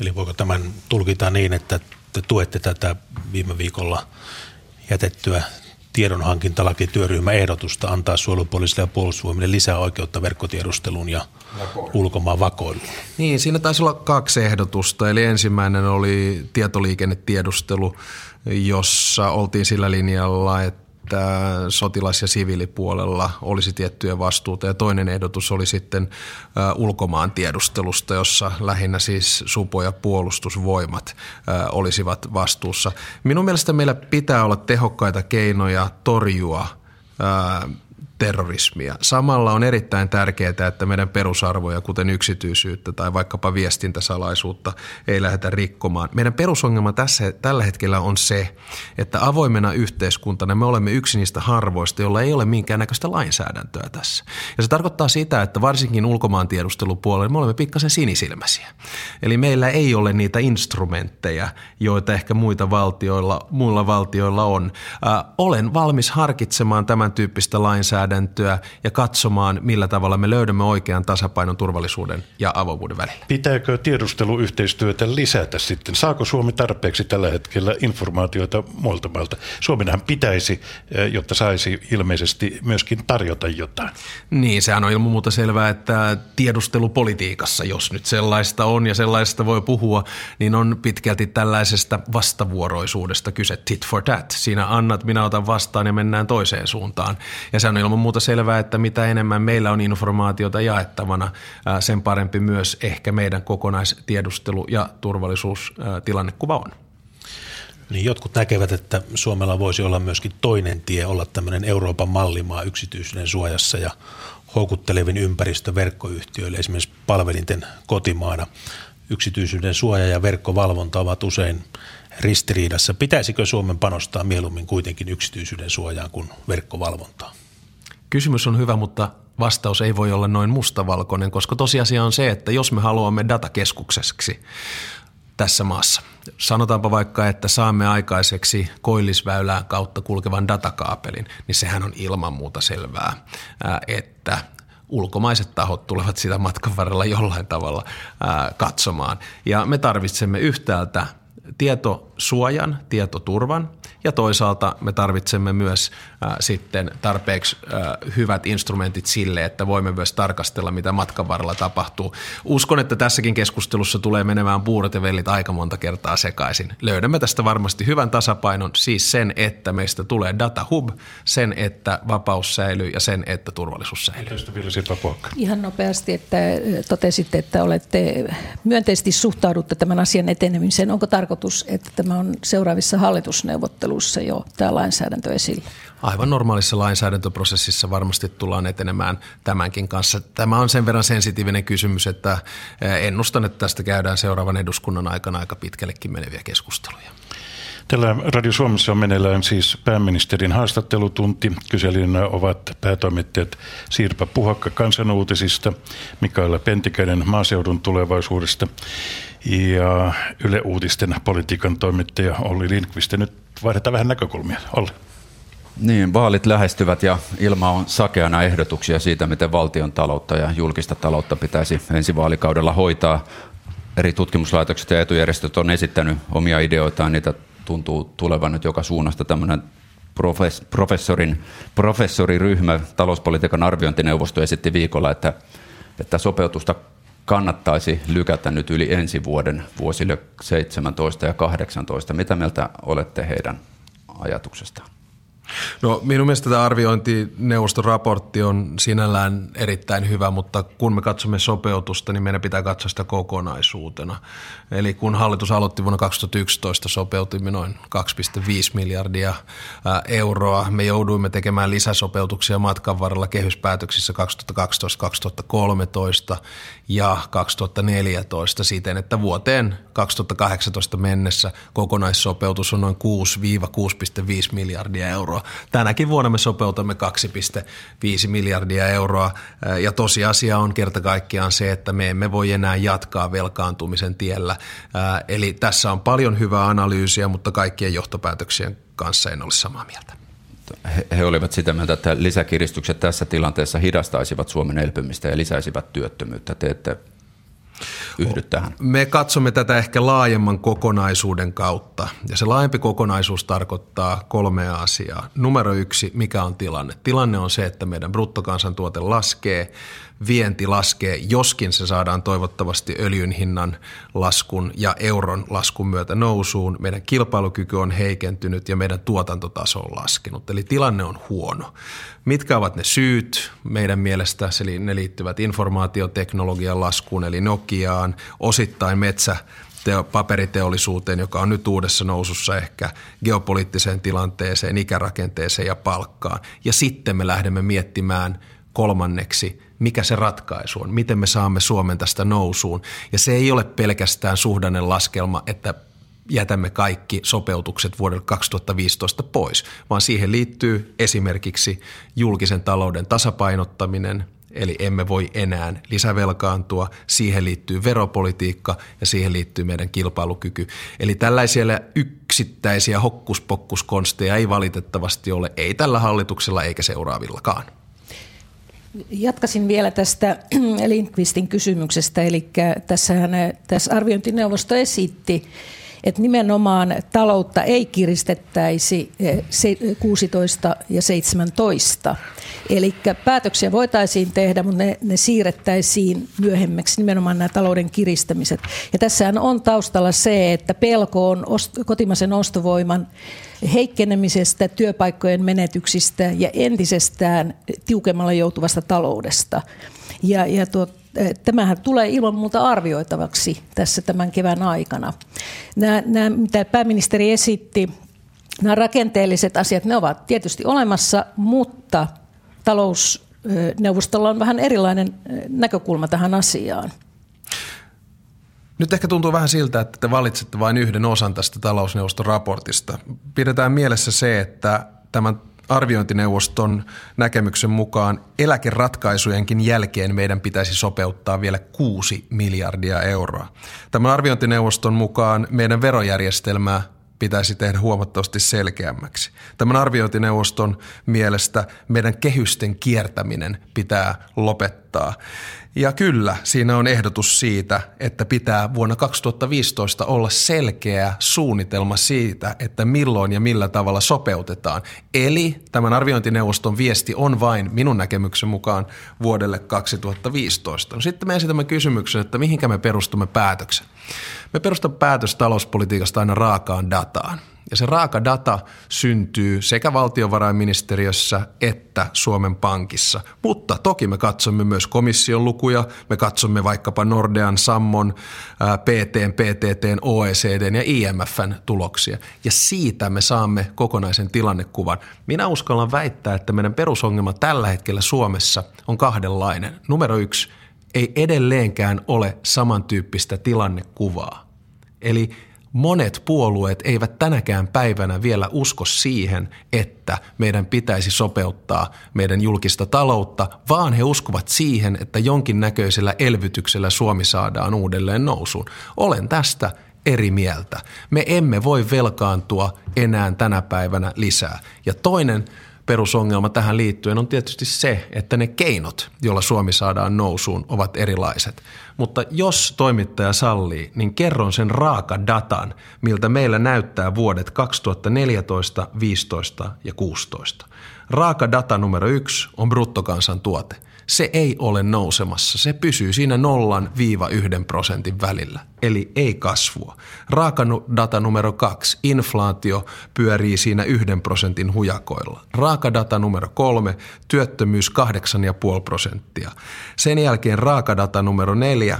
Eli voiko tämän tulkita niin, että te tuette tätä viime viikolla jätettyä tiedonhankintalakityöryhmäehdotusta antaa suojelupoliisille ja puolustusvoimille lisää oikeutta verkkotiedusteluun ja Vakoilu. ulkomaan vakoiluun? Niin, siinä taisi olla kaksi ehdotusta. Eli ensimmäinen oli tietoliikennetiedustelu, jossa oltiin sillä linjalla, että sotilas- ja siviilipuolella olisi tiettyjä vastuuta. Ja toinen ehdotus oli sitten ulkomaan tiedustelusta, jossa lähinnä siis supo- ja puolustusvoimat olisivat vastuussa. Minun mielestä meillä pitää olla tehokkaita keinoja torjua terrorismia. Samalla on erittäin tärkeää, että meidän perusarvoja, kuten yksityisyyttä tai vaikkapa viestintäsalaisuutta, ei lähdetä rikkomaan. Meidän perusongelma tässä tällä hetkellä on se, että avoimena yhteiskuntana me olemme yksi niistä harvoista, joilla ei ole minkäännäköistä lainsäädäntöä tässä. Ja se tarkoittaa sitä, että varsinkin ulkomaantiedustelupuolella me olemme pikkasen sinisilmäisiä. Eli meillä ei ole niitä instrumentteja, joita ehkä muita valtioilla, muilla valtioilla on. Äh, olen valmis harkitsemaan tämän tyyppistä lainsäädäntöä ja katsomaan, millä tavalla me löydämme oikean tasapainon turvallisuuden ja avoimuuden välillä. Pitääkö tiedusteluyhteistyötä lisätä sitten? Saako Suomi tarpeeksi tällä hetkellä informaatiota muilta mailta? Suomenhan pitäisi, jotta saisi ilmeisesti myöskin tarjota jotain. Niin, sehän on ilman muuta selvää, että tiedustelupolitiikassa, jos nyt sellaista on ja sellaista voi puhua, niin on pitkälti tällaisesta vastavuoroisuudesta kyse, tit for tat. Siinä annat, minä otan vastaan ja mennään toiseen suuntaan. Ja sehän on ilman muuta selvää, että mitä enemmän meillä on informaatiota jaettavana, sen parempi myös ehkä meidän kokonaistiedustelu- ja turvallisuustilannekuva on. Niin, jotkut näkevät, että Suomella voisi olla myöskin toinen tie olla tämmöinen Euroopan mallimaa yksityisyyden suojassa ja houkuttelevin ympäristö verkkoyhtiöille, esimerkiksi palvelinten kotimaana. Yksityisyyden suoja ja verkkovalvonta ovat usein ristiriidassa. Pitäisikö Suomen panostaa mieluummin kuitenkin yksityisyyden suojaan kuin verkkovalvontaan? Kysymys on hyvä, mutta vastaus ei voi olla noin mustavalkoinen, koska tosiasia on se, että jos me haluamme datakeskukseksi tässä maassa, sanotaanpa vaikka, että saamme aikaiseksi koillisväylään kautta kulkevan datakaapelin, niin sehän on ilman muuta selvää, että ulkomaiset tahot tulevat sitä matkan varrella jollain tavalla katsomaan. Ja me tarvitsemme yhtäältä tieto suojan, tietoturvan ja toisaalta me tarvitsemme myös äh, sitten tarpeeksi äh, hyvät instrumentit sille, että voimme myös tarkastella, mitä matkan varrella tapahtuu. Uskon, että tässäkin keskustelussa tulee menemään puurot ja vellit aika monta kertaa sekaisin. Löydämme tästä varmasti hyvän tasapainon, siis sen, että meistä tulee data hub, sen, että vapaus säilyy ja sen, että turvallisuus säilyy. Ihan nopeasti, että totesitte, että olette myönteisesti suhtaudutte tämän asian etenemiseen. Onko tarkoitus, että tämä on seuraavissa hallitusneuvotteluissa jo tämä lainsäädäntö esillä? Aivan normaalissa lainsäädäntöprosessissa varmasti tullaan etenemään tämänkin kanssa. Tämä on sen verran sensitiivinen kysymys, että ennustan, että tästä käydään seuraavan eduskunnan aikana aika pitkällekin meneviä keskusteluja. Tällä Radio Suomessa on meneillään siis pääministerin haastattelutunti. Kyselijänä ovat päätoimittajat Sirpa Puhakka Kansan Uutisista, Mikael Pentikäinen Maaseudun Tulevaisuudesta ja Yle Uutisten politiikan toimittaja Olli Lindqvist. Nyt vaihdetaan vähän näkökulmia. Olli. Niin, vaalit lähestyvät ja ilma on sakeana ehdotuksia siitä, miten valtion taloutta ja julkista taloutta pitäisi ensi vaalikaudella hoitaa. Eri tutkimuslaitokset ja etujärjestöt on esittänyt omia ideoitaan, niitä tuntuu tulevan nyt joka suunnasta tämmöinen profes, professorin, professoriryhmä, talouspolitiikan arviointineuvosto esitti viikolla, että, että sopeutusta kannattaisi lykätä nyt yli ensi vuoden vuosille seitsemäntoista ja kahdeksantoista. Mitä mieltä olette heidän ajatuksestaan? No, minun mielestä tämä arviointineuvoston raportti on sinällään erittäin hyvä, mutta kun me katsomme sopeutusta, niin meidän pitää katsoa sitä kokonaisuutena. Eli kun hallitus aloitti vuonna kaksituhattayksitoista, sopeutimme noin kaksi pilkku viisi miljardia euroa. Me jouduimme tekemään lisäsopeutuksia matkan varrella kehyspäätöksissä kaksituhattakaksitoista, kaksituhattakolmetoista ja kaksituhattaneljätoista siten, että vuoteen kaksituhattakahdeksantoista mennessä kokonaissopeutus on noin kuusi kuusi pilkku viisi miljardia euroa. Tänäkin vuonna me sopeutamme kaksi pilkku viisi miljardia euroa ja tosiasia on kerta kaikkiaan se, että me emme voi enää jatkaa velkaantumisen tiellä. Eli tässä on paljon hyvää analyysiä, mutta kaikkien johtopäätöksien kanssa en ole samaa mieltä. He olivat sitä mieltä, että lisäkiristykset tässä tilanteessa hidastaisivat Suomen elpymistä ja lisäisivät työttömyyttä. Te ette yhdyt tähän. Me katsomme tätä ehkä laajemman kokonaisuuden kautta ja se laajempi kokonaisuus tarkoittaa kolmea asiaa. Numero yksi, mikä on tilanne? Tilanne on se, että meidän bruttokansantuote laskee, vienti laskee, joskin se saadaan toivottavasti öljyn hinnan laskun ja euron laskun myötä nousuun. Meidän kilpailukyky on heikentynyt ja meidän tuotantotaso on laskenut, eli tilanne on huono. Mitkä ovat ne syyt meidän mielestä? Eli ne liittyvät informaatioteknologian laskuun, eli Nokiaan, osittain metsä. Teo, paperiteollisuuteen, joka on nyt uudessa nousussa ehkä geopoliittiseen tilanteeseen, ikärakenteeseen ja palkkaan. Ja sitten me lähdemme miettimään kolmanneksi, mikä se ratkaisu on, miten me saamme Suomen tästä nousuun. Ja se ei ole pelkästään suhdannelaskelma, että jätämme kaikki sopeutukset vuodelle kaksituhattaviisitoista pois, vaan siihen liittyy esimerkiksi julkisen talouden tasapainottaminen, eli emme voi enää lisävelkaantua, siihen liittyy veropolitiikka ja siihen liittyy meidän kilpailukyky. Eli tällaisia yksittäisiä hokkuspokkuskonsteja ei valitettavasti ole, ei tällä hallituksella eikä seuraavillakaan. Jatkaisin vielä tästä Lindqvistin kysymyksestä, eli tässähän, tässä arviointineuvosto esitti, että nimenomaan taloutta ei kiristettäisi kuusitoista ja seitsemäntoista. Eli päätöksiä voitaisiin tehdä, mutta ne, ne siirrettäisiin myöhemmäksi, nimenomaan nämä talouden kiristämiset. Ja tässähän on taustalla se, että pelko on ost- kotimaisen ostovoiman heikkenemisestä, työpaikkojen menetyksistä ja entisestään tiukemmalla joutuvasta taloudesta. Ja, ja tuo, tämähän tulee ilman muuta arvioitavaksi tässä tämän kevään aikana. Nämä, nämä, mitä pääministeri esitti, nämä rakenteelliset asiat, ne ovat tietysti olemassa, mutta talousneuvostolla on vähän erilainen näkökulma tähän asiaan. Nyt ehkä tuntuu vähän siltä, että te valitsette vain yhden osan tästä talousneuvoston raportista. Pidetään mielessä se, että tämän arviointineuvoston näkemyksen mukaan eläkeratkaisujenkin jälkeen meidän pitäisi sopeuttaa vielä kuusi miljardia euroa. Tämän arviointineuvoston mukaan meidän verojärjestelmää pitäisi tehdä huomattavasti selkeämmäksi. Tämän arviointineuvoston mielestä meidän kehysten kiertäminen pitää lopettaa. Ja kyllä, siinä on ehdotus siitä, että pitää vuonna kaksituhattaviisitoista olla selkeä suunnitelma siitä, että milloin ja millä tavalla sopeutetaan. Eli tämän arviointineuvoston viesti on vain minun näkemyksen mukaan vuodelle kaksituhattaviisitoista. No sitten me esitämme kysymyksen, että mihinkä me perustumme päätöksen. Me perustamme päätös talouspolitiikasta aina raakaan dataan. Ja se raaka data syntyy sekä valtiovarainministeriössä että Suomen Pankissa. Mutta toki me katsomme myös komission lukuja, me katsomme vaikkapa Nordean, Sammon, P T:n, P T T:n, O E C D:n ja I M F:n tuloksia. Ja siitä me saamme kokonaisen tilannekuvan. Minä uskallan väittää, että meidän perusongelma tällä hetkellä Suomessa on kahdenlainen. Numero yksi, ei edelleenkään ole samantyyppistä tilannekuvaa. Eli monet puolueet eivät tänäkään päivänä vielä usko siihen, että meidän pitäisi sopeuttaa meidän julkista taloutta, vaan he uskovat siihen, että jonkinnäköisellä elvytyksellä Suomi saadaan uudelleen nousuun. Olen tästä eri mieltä. Me emme voi velkaantua enää tänä päivänä lisää. Ja toinen perusongelma tähän liittyen on tietysti se, että ne keinot, joilla Suomi saadaan nousuun, ovat erilaiset. Mutta jos toimittaja sallii, niin kerron sen raakadatan, miltä meillä näyttää vuodet kaksituhattaneljätoista, viisitoista ja kuusitoista. Raakadata numero yksi on bruttokansantuote. Se ei ole nousemassa. Se pysyy siinä nolla–yhden prosentin välillä, eli ei kasvua. Raakadata numero kaksi, inflaatio pyörii siinä yhden prosentin hujakoilla. Raakadata numero kolme, työttömyys kahdeksan pilkku viisi prosenttia. Sen jälkeen raakadata numero neljä,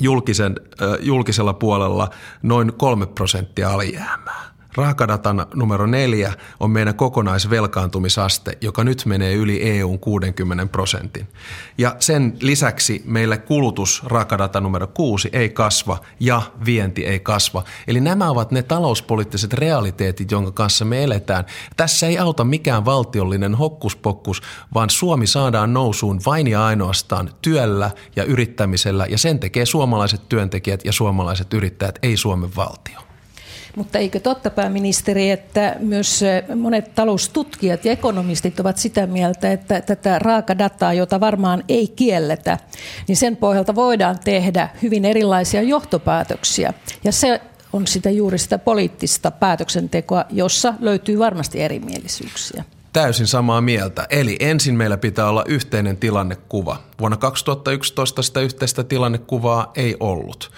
julkisen, äh, julkisella puolella noin kolme prosenttia alijäämää. Raakadatan numero neljä on meidän kokonaisvelkaantumisaste, joka nyt menee yli E U:n kuudenkymmenen prosentin. Ja sen lisäksi meillä kulutus, raakadata numero kuusi, ei kasva ja vienti ei kasva. Eli nämä ovat ne talouspoliittiset realiteetit, jonka kanssa me eletään. Tässä ei auta mikään valtiollinen hokkuspokkus, vaan Suomi saadaan nousuun vain ja ainoastaan työllä ja yrittämisellä. Ja sen tekee suomalaiset työntekijät ja suomalaiset yrittäjät, ei Suomen valtio. Mutta eikö totta, pääministeri, että myös monet taloustutkijat ja ekonomistit ovat sitä mieltä, että tätä raakadataa, jota varmaan ei kielletä, niin sen pohjalta voidaan tehdä hyvin erilaisia johtopäätöksiä. Ja se on sitä juuri sitä poliittista päätöksentekoa, jossa löytyy varmasti erimielisyyksiä. Täysin samaa mieltä. Eli ensin meillä pitää olla yhteinen tilannekuva. Vuonna kaksituhattayksitoista sitä yhteistä tilannekuvaa ei ollut.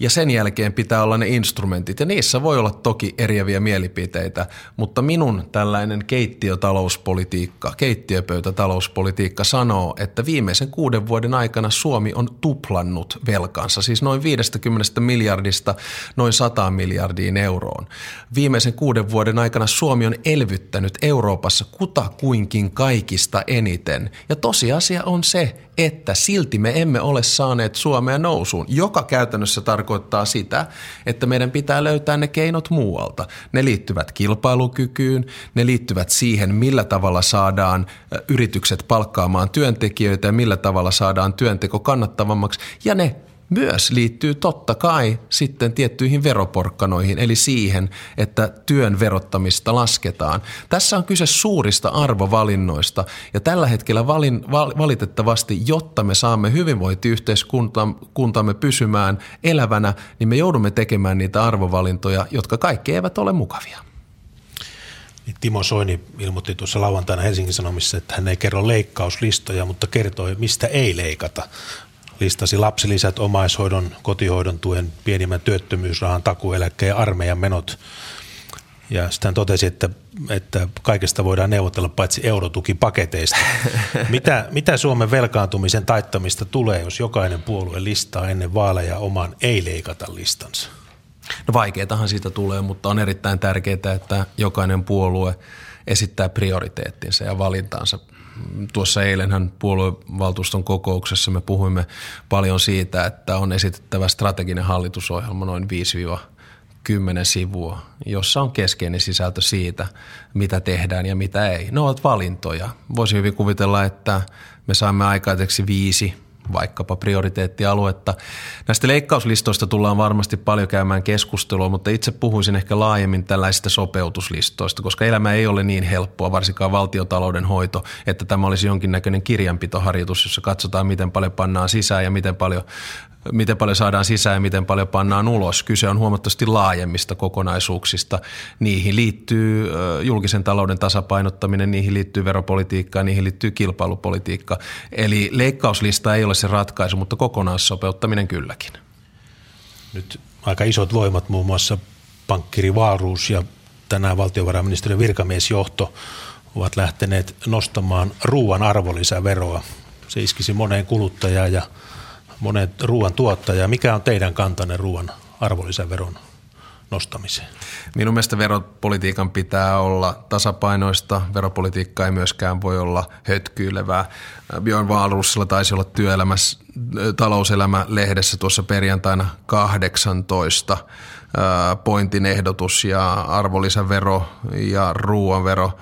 Ja sen jälkeen pitää olla ne instrumentit, ja niissä voi olla toki eriäviä mielipiteitä, mutta minun tällainen keittiötalouspolitiikka, keittiöpöytätalouspolitiikka sanoo, että viimeisen kuuden vuoden aikana Suomi on tuplannut velkansa, siis noin viidestäkymmenestä miljardista noin sataan miljardiin euroon. Viimeisen kuuden vuoden aikana Suomi on elvyttänyt Euroopassa kutakuinkin kaikista eniten, ja tosiasia on se, että silti me emme ole saaneet Suomea nousuun, joka käytännössä tarkoittaa sitä, että meidän pitää löytää ne keinot muualta. Ne liittyvät kilpailukykyyn, ne liittyvät siihen, millä tavalla saadaan yritykset palkkaamaan työntekijöitä ja millä tavalla saadaan työnteko kannattavammaksi, ja ne myös liittyy totta kai sitten tiettyihin veroporkkanoihin, eli siihen, että työn verottamista lasketaan. Tässä on kyse suurista arvovalinnoista, ja tällä hetkellä valin, val, valitettavasti, jotta me saamme hyvinvointiyhteiskuntamme pysymään elävänä, niin me joudumme tekemään niitä arvovalintoja, jotka kaikki eivät ole mukavia. Timo Soini ilmoitti tuossa lauantaina Helsingin Sanomissa, että hän ei kerro leikkauslistoja, mutta kertoi, mistä ei leikata. Listasi lapsilisät, omaishoidon, kotihoidon tuen, pienimmän työttömyysrahan, takuueläkkeen ja armeijan menot. Ja sitten hän totesi, että, että kaikesta voidaan neuvotella paitsi eurotukipaketeista. Mitä, mitä Suomen velkaantumisen taittamista tulee, jos jokainen puolue listaa ennen vaaleja oman ei leikata listansa? No vaikeatahan siitä tulee, mutta on erittäin tärkeää, että jokainen puolue esittää prioriteettinsa ja valintaansa. Tuossa eilenhän puoluevaltuuston kokouksessa me puhuimme paljon siitä, että on esitettävä strateginen hallitusohjelma noin viisi kymmenen sivua, jossa on keskeinen sisältö siitä, mitä tehdään ja mitä ei. Ne ovat valintoja. Voisi hyvin kuvitella, että me saamme aikaiseksi viisi vaikkapa prioriteettialuetta. Näistä leikkauslistoista tullaan varmasti paljon käymään keskustelua, mutta itse puhuisin ehkä laajemmin tällaisista sopeutuslistoista, koska elämä ei ole niin helppoa, varsinkaan valtiotalouden hoito, että tämä olisi jonkinnäköinen kirjanpitoharjoitus, jossa katsotaan, miten paljon pannaan sisään ja miten paljon, miten paljon saadaan sisään ja miten paljon pannaan ulos. Kyse on huomattavasti laajemmista kokonaisuuksista. Niihin liittyy julkisen talouden tasapainottaminen, niihin liittyy veropolitiikkaa, niihin liittyy kilpailupolitiikka. Eli leikkauslista ei ole se ratkaisu, mutta kokonaissopeuttaminen kylläkin. Nyt aika isot voimat, muun muassa pankkiri Wahlroos ja tänään valtiovarainministeriön virkamiesjohto ovat lähteneet nostamaan ruoan arvonlisäveroa. Se iskisi moneen kuluttajaan ja moneen ruoan tuottajaan. Mikä on teidän kantanne ruoan arvonlisäveron nostamiseen? Minun mielestä veropolitiikan pitää olla tasapainoista. Veropolitiikka ei myöskään voi olla hötkyilevää. Björn Wahlroosilla taisi olla työelämässä, talouselämä-lehdessä tuossa perjantaina kahdeksantoista pointin ehdotus, ja arvonlisävero ja ruoanvero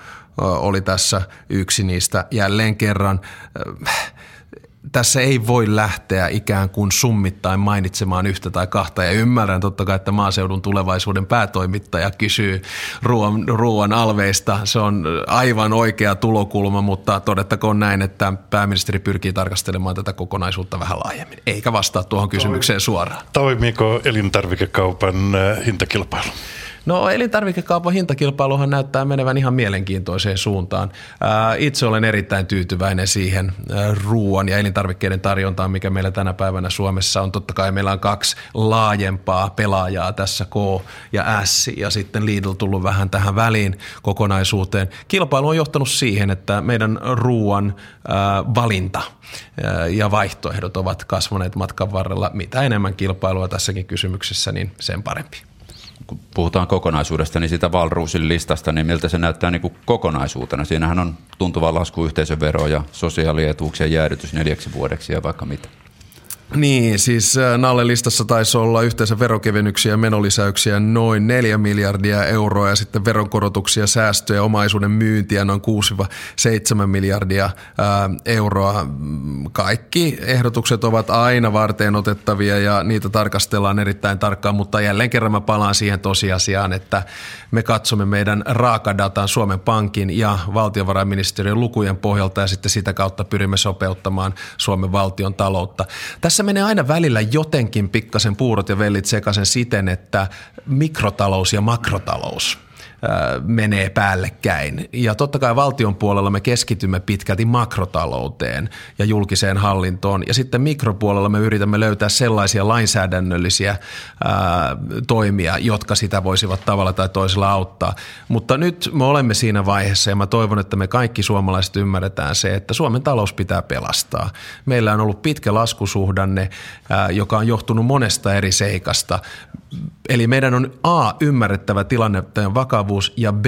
oli tässä yksi niistä. Jälleen kerran tässä ei voi lähteä ikään kuin summittain mainitsemaan yhtä tai kahta, ja ymmärrän totta kai, että Maaseudun Tulevaisuuden päätoimittaja kysyy ruoan, ruoan alveista. Se on aivan oikea tulokulma, mutta todettakoon näin, että pääministeri pyrkii tarkastelemaan tätä kokonaisuutta vähän laajemmin, eikä vastaa tuohon kysymykseen suoraan. Toimiiko elintarvikekaupan hintakilpailu? No, elintarvikekaupan hintakilpailuhan näyttää menevän ihan mielenkiintoiseen suuntaan. Itse olen erittäin tyytyväinen siihen ruoan ja elintarvikkeiden tarjontaan, mikä meillä tänä päivänä Suomessa on. Totta kai meillä on kaksi laajempaa pelaajaa tässä, K ja S, ja sitten Lidl tullut vähän tähän väliin kokonaisuuteen. Kilpailu on johtanut siihen, että meidän ruoan valinta ja vaihtoehdot ovat kasvaneet matkan varrella. Mitä enemmän kilpailua tässäkin kysymyksessä, niin sen parempi. Kun puhutaan kokonaisuudesta, niin sitä Wahlroosin listasta, niin miltä se näyttää niin kuin kokonaisuutena? Siinähän on tuntuva lasku yhteisövero ja sosiaalietuuksien jäädytys neljäksi vuodeksi ja vaikka mitä. Niin, siis Nalle listassa taisi olla yhteensä verokevennyksiä ja menolisäyksiä noin neljä miljardia euroa ja sitten veronkorotuksia, säästöjä ja omaisuuden myyntiä noin kuusi seitsemän miljardia ää, euroa. Kaikki ehdotukset ovat aina varteen otettavia ja niitä tarkastellaan erittäin tarkkaan, mutta jälleen kerran mä palaan siihen tosiasiaan, että me katsomme meidän raakadataan Suomen Pankin ja valtiovarainministeriön lukujen pohjalta ja sitten sitä kautta pyrimme sopeuttamaan Suomen valtion taloutta. Tässä menee aina välillä jotenkin pikkasen puurot ja vellit sekaisin siten, että mikrotalous ja makrotalous menee päällekkäin. Ja totta kai valtion puolella me keskitymme pitkälti makrotalouteen ja julkiseen hallintoon, ja sitten mikropuolella me yritämme löytää sellaisia lainsäädännöllisiä ää, toimia, jotka sitä voisivat tavalla tai toisella auttaa. Mutta nyt me olemme siinä vaiheessa, ja mä toivon, että me kaikki suomalaiset ymmärretään se, että Suomen talous pitää pelastaa. Meillä on ollut pitkä laskusuhdanne, ää, joka on johtunut monesta eri seikasta. Eli meidän on A, ymmärrettävä tilanteen vakavuus, ja B,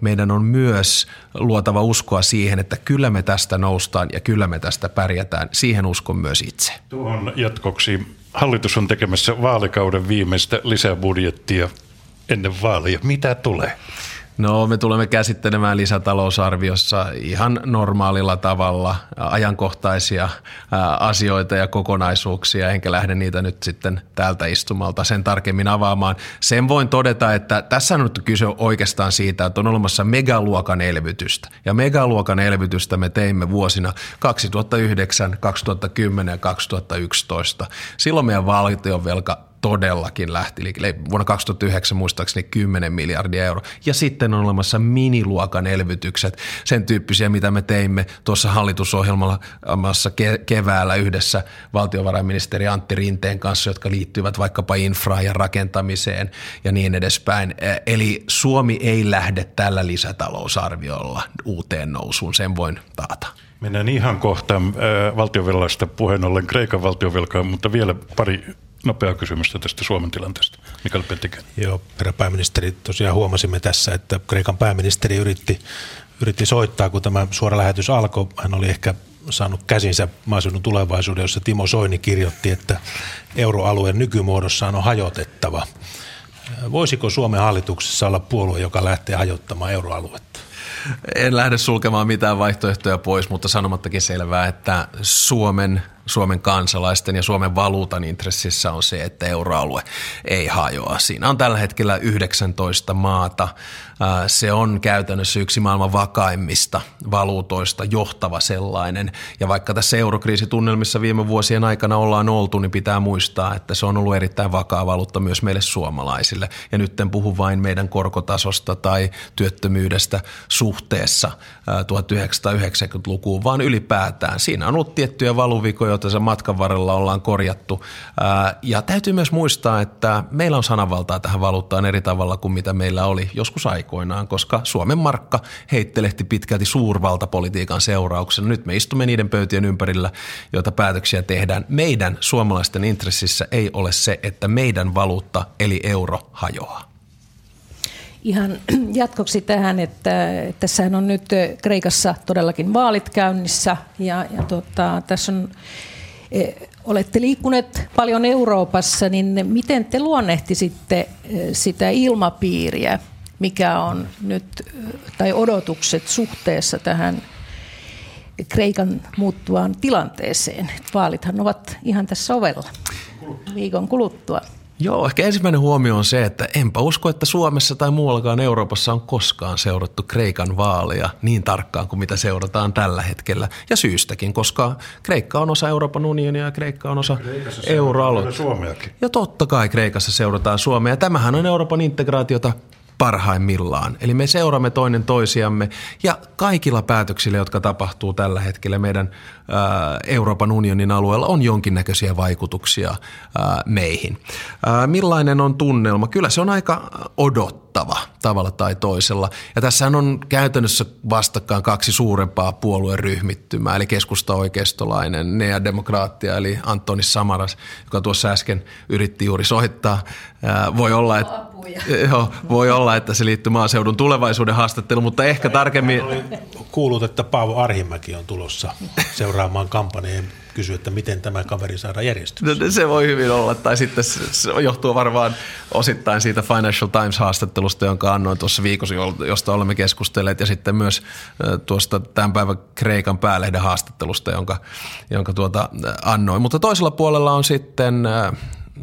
meidän on myös luotava uskoa siihen, että kyllä me tästä noustaan ja kyllä me tästä pärjätään. Siihen uskon myös itse. Tuohon jatkoksi. Hallitus on tekemässä vaalikauden viimeistä lisäbudjettia ennen vaalia. Mitä tulee? No, me tulemme käsittelemään lisätalousarviossa ihan normaalilla tavalla ajankohtaisia asioita ja kokonaisuuksia, enkä lähde niitä nyt sitten täältä istumalta sen tarkemmin avaamaan. Sen voin todeta, että tässä on nyt kyse oikeastaan siitä, että on olemassa megaluokan elvytystä, ja megaluokan elvytystä me teimme vuosina kaksituhattayhdeksän, kaksituhattakymmenen ja kaksituhattayksitoista. Silloin meidän valtionvelka todellakin lähti. Eli vuonna kaksituhattayhdeksän muistaakseni kymmenen miljardia euroa. Ja sitten on olemassa miniluokan elvytykset, sen tyyppisiä, mitä me teimme tuossa hallitusohjelmassa keväällä yhdessä valtiovarainministeri Antti Rinteen kanssa, jotka liittyvät vaikkapa infraan ja rakentamiseen ja niin edespäin. Eli Suomi ei lähde tällä lisätalousarviolla uuteen nousuun, sen voin taata. Mennään ihan kohta valtionvelasta puheen ollen Kreikan valtionvelkaan, mutta vielä pari nopeaa kysymystä tästä Suomen tilanteesta. Mikael Pentikäinen. Joo, herra pääministeri, tosiaan huomasimme tässä, että Kreikan pääministeri yritti, yritti soittaa, kun tämä suora lähetys alkoi. Hän oli ehkä saanut käsinsä Maaseudun Tulevaisuuden, jossa Timo Soini kirjoitti, että euroalueen nykymuodossaan on hajotettava. Voisiko Suomen hallituksessa olla puolue, joka lähtee hajottamaan euroaluetta? En lähde sulkemaan mitään vaihtoehtoja pois, mutta sanomattakin selvää, että Suomen Suomen kansalaisten ja Suomen valuutan intressissä on se, että euroalue ei hajoa. Siinä on tällä hetkellä yhdeksäntoista maata. Se on käytännössä yksi maailman vakaimmista valuutoista, johtava sellainen. Ja vaikka tässä eurokriisitunnelmissa viime vuosien aikana ollaan oltu, niin pitää muistaa, että se on ollut erittäin vakaa valuutta myös meille suomalaisille. Ja nyt en puhu vain meidän korkotasosta tai työttömyydestä suhteessa tuhatyhdeksänsataayhdeksänkymmentälukuun, vaan ylipäätään. Siinä on ollut tiettyjä valuvikoja, joita sen matkan varrella ollaan korjattu. Ja täytyy myös muistaa, että meillä on sananvaltaa tähän valuuttaan eri tavalla kuin mitä meillä oli joskus aikoinaan, koska Suomen markka heittelehti pitkälti suurvaltapolitiikan seurauksena. Nyt me istumme niiden pöytien ympärillä, joita päätöksiä tehdään. Meidän suomalaisten intressissä ei ole se, että meidän valuutta eli euro hajoaa. Ihan jatkoksi tähän, että tässähän on nyt Kreikassa todellakin vaalit käynnissä ja, ja tuota, tässä on, e, olette liikkuneet paljon Euroopassa, niin miten te luonnehtisitte sitä ilmapiiriä, mikä on nyt, tai odotukset suhteessa tähän Kreikan muuttuvaan tilanteeseen? Vaalithan ovat ihan tässä ovella viikon kuluttua. Joo, ehkä ensimmäinen huomio on se, että enpä usko, että Suomessa tai muuallakaan Euroopassa on koskaan seurattu Kreikan vaaleja niin tarkkaan kuin mitä seurataan tällä hetkellä. Ja syystäkin, koska Kreikka on osa Euroopan unionia ja Kreikka on osa euroaluetta. Ja totta kai Kreikassa seurataan Suomea. Tämähän on Euroopan integraatiota parhaimmillaan. Eli me seuraamme toinen toisiamme ja kaikilla päätöksillä, jotka tapahtuu tällä hetkellä meidän ää, Euroopan unionin alueella, on jonkinnäköisiä vaikutuksia ää, meihin. Ää, millainen on tunnelma? Kyllä se on aika odottava tavalla tai toisella. Ja tässähän on käytännössä vastakkain kaksi suurempaa puolueryhmittymää, eli keskusta-oikeistolainen Nea Demokraattia, eli Antonis Samaras, joka tuossa äsken yritti juuri soittaa. Ää, voi olla, että Joo, voi olla, että se liittyy Maaseudun Tulevaisuuden haastatteluun, mutta ehkä tarkemmin. Kuulut, että Paavo Arhimäki on tulossa seuraamaan kampanjaa. Kysyä, että miten tämä kaveri saadaan järjestykseen. No, se voi hyvin olla, tai sitten se johtuu varmaan osittain siitä Financial Times-haastattelusta, jonka annoin tuossa viikossa, josta olemme keskustelleet, ja sitten myös tuosta tämän päivän Kreikan päälehden haastattelusta, jonka, jonka tuota annoin. Mutta toisella puolella on sitten,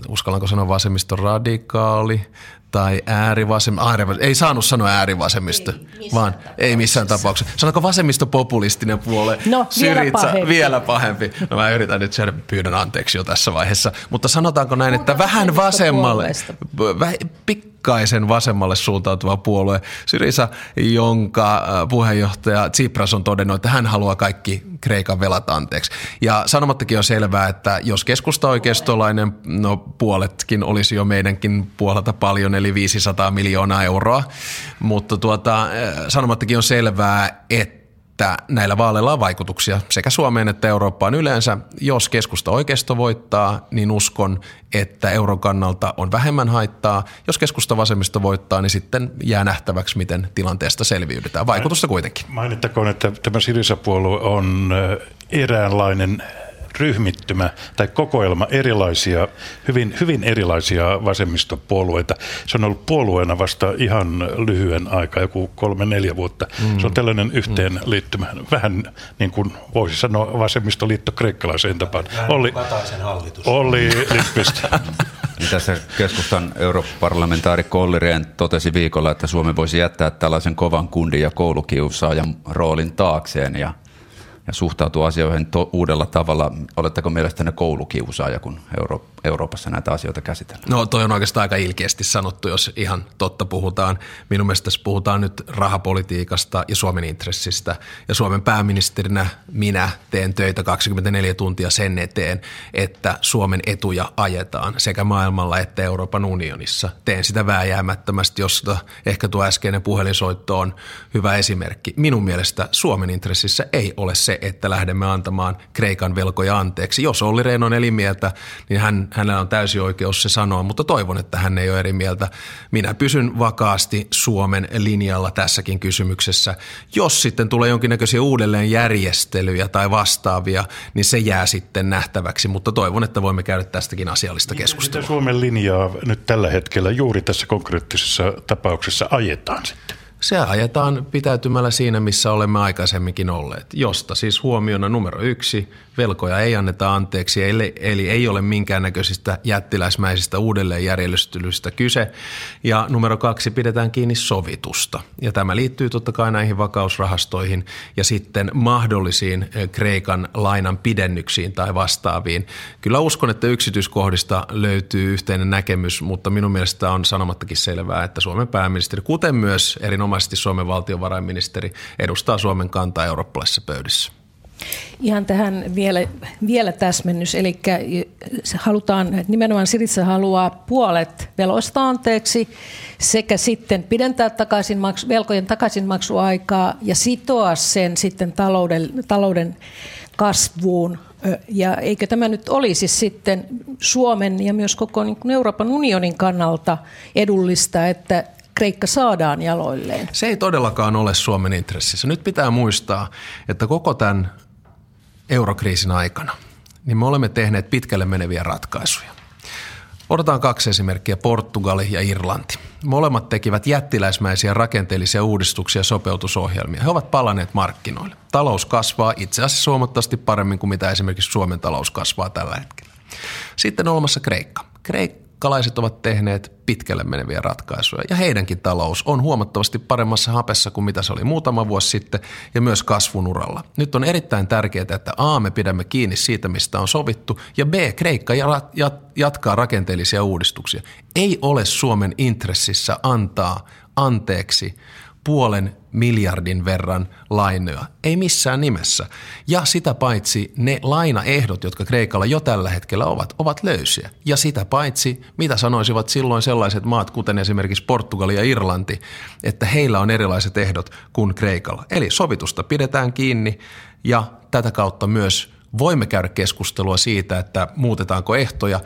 uskallanko sanoa vasemmiston radikaali, tai äärivasem... äärivasem... Ei saanut sanoa äärivasemmista, ei, vaan ei missään tapauksessa. Sanonko vasemmistopopulistinen puole? No, Syriza, vielä, vielä pahempi. No mä yritän nyt sen, pyydän anteeksi jo tässä vaiheessa. Mutta sanotaanko näin, Puhutaan että vähän vasemmalle, pikkaisen vasemmalle suuntautuva puolue. Syriza, jonka puheenjohtaja Tsipras on todennut, että hän haluaa kaikki Kreikan velat anteeksi. Ja sanomattakin on selvää, että jos keskusta-oikeistolainen, no puoletkin olisi jo meidänkin puolelta paljon, eli viisisataa miljoonaa euroa, mutta tuota, sanomattakin on selvää, että että näillä vaaleilla on vaikutuksia sekä Suomeen että Eurooppaan yleensä. Jos keskusta oikeisto voittaa, niin uskon, että euron kannalta on vähemmän haittaa. Jos keskusta vasemmisto voittaa, niin sitten jää nähtäväksi, miten tilanteesta selviydytään. Vaikutusta kuitenkin. Mainittakoon, että tämä Syriza-puolue on eräänlainen ryhmittymä tai kokoelma erilaisia, hyvin, hyvin erilaisia vasemmistopuolueita. Se on ollut puolueena vasta ihan lyhyen aikaa, joku kolme, neljä vuotta. Mm. Se on tällainen yhteenliittymä, vähän niin kuin voisi sanoa vasemmistoliitto kreikkalaiseen tapaan. Olli, Kataisen hallitus. Olli Lindqvist. Tässä keskustan europarlamentaarikko Olli Rehn totesi viikolla, että Suomi voisi jättää tällaisen kovan kundin ja koulukiusaajan roolin taakseen ja ja suhtautuu asioihin to- uudella tavalla. Oletteko mielestäni koulukiusaaja, kun Euro- Euroopassa näitä asioita käsitellään? No toi on oikeastaan aika ilkeästi sanottu, jos ihan totta puhutaan. Minun mielestä tässä puhutaan nyt rahapolitiikasta ja Suomen intressistä. Ja Suomen pääministerinä minä teen töitä kaksikymmentäneljä tuntia sen eteen, että Suomen etuja ajetaan sekä maailmalla että Euroopan unionissa. Teen sitä vääjäämättömästi, josta ehkä tuo äskeinen puhelinsoitto on hyvä esimerkki. Minun mielestä Suomen intressissä ei ole se, että lähdemme antamaan Kreikan velkoja anteeksi. Jos Olli Rehn on eri mieltä, niin hän, hänellä on täysi oikeus se sanoa, mutta toivon, että hän ei ole eri mieltä. Minä pysyn vakaasti Suomen linjalla tässäkin kysymyksessä. Jos sitten tulee jonkinnäköisiä uudelleenjärjestelyjä tai vastaavia, niin se jää sitten nähtäväksi, mutta toivon, että voimme käydä tästäkin asiallista keskustelua. Mitä Suomen linjaa nyt tällä hetkellä juuri tässä konkreettisessa tapauksessa ajetaan sitten? Se ajetaan pitäytymällä siinä, missä olemme aikaisemminkin olleet, josta siis huomiona numero yksi, velkoja ei anneta anteeksi, eli ei ole minkäännäköisistä jättiläismäisistä uudelleenjärjestelyistä kyse. Ja numero kaksi, pidetään kiinni sovitusta. Ja tämä liittyy totta kai näihin vakausrahastoihin ja sitten mahdollisiin Kreikan lainan pidennyksiin tai vastaaviin. Kyllä uskon, että yksityiskohdista löytyy yhteinen näkemys, mutta minun mielestä on sanomattakin selvää, että Suomen pääministeri, kuten myös erinomaisesti Suomen valtiovarainministeri, edustaa Suomen kantaa eurooppalaisessa pöydissä. Ihan tähän vielä, vielä täsmennys, eli halutaan, nimenomaan Syriza haluaa puolet velosta anteeksi sekä sitten pidentää takaisin maksu, velkojen takaisinmaksuaikaa ja sitoa sen sitten talouden, talouden kasvuun. Ja eikö tämä nyt olisi sitten Suomen ja myös koko Euroopan unionin kannalta edullista, että Kreikka saadaan jaloilleen? Se ei todellakaan ole Suomen intressissä. Nyt pitää muistaa, että koko tämän eurokriisin aikana niin me olemme tehneet pitkälle meneviä ratkaisuja. Otetaan kaksi esimerkkiä, Portugali ja Irlanti. Molemmat tekivät jättiläismäisiä rakenteellisia uudistuksia ja sopeutusohjelmia. He ovat palanneet markkinoille. Talous kasvaa itse asiassa huomattavasti paremmin kuin mitä esimerkiksi Suomen talous kasvaa tällä hetkellä. Sitten on olemassa Kreikka. Kreikka. Kalaiset ovat tehneet pitkälle meneviä ratkaisuja ja heidänkin talous on huomattavasti paremmassa hapessa kuin mitä se oli muutama vuosi sitten ja myös kasvun uralla. Nyt on erittäin tärkeää, että A, me pidämme kiinni siitä, mistä on sovittu, ja B, Kreikka jatkaa rakenteellisia uudistuksia. Ei ole Suomen intressissä antaa anteeksi puolen miljardin verran lainoja. Ei missään nimessä. Ja sitä paitsi ne lainaehdot, jotka Kreikalla jo tällä hetkellä ovat, ovat löysiä. Ja sitä paitsi, mitä sanoisivat silloin sellaiset maat, kuten esimerkiksi Portugali ja Irlanti, että heillä on erilaiset ehdot kuin Kreikalla. Eli sovitusta pidetään kiinni ja tätä kautta myös voimme käydä keskustelua siitä, että muutetaanko ehtoja,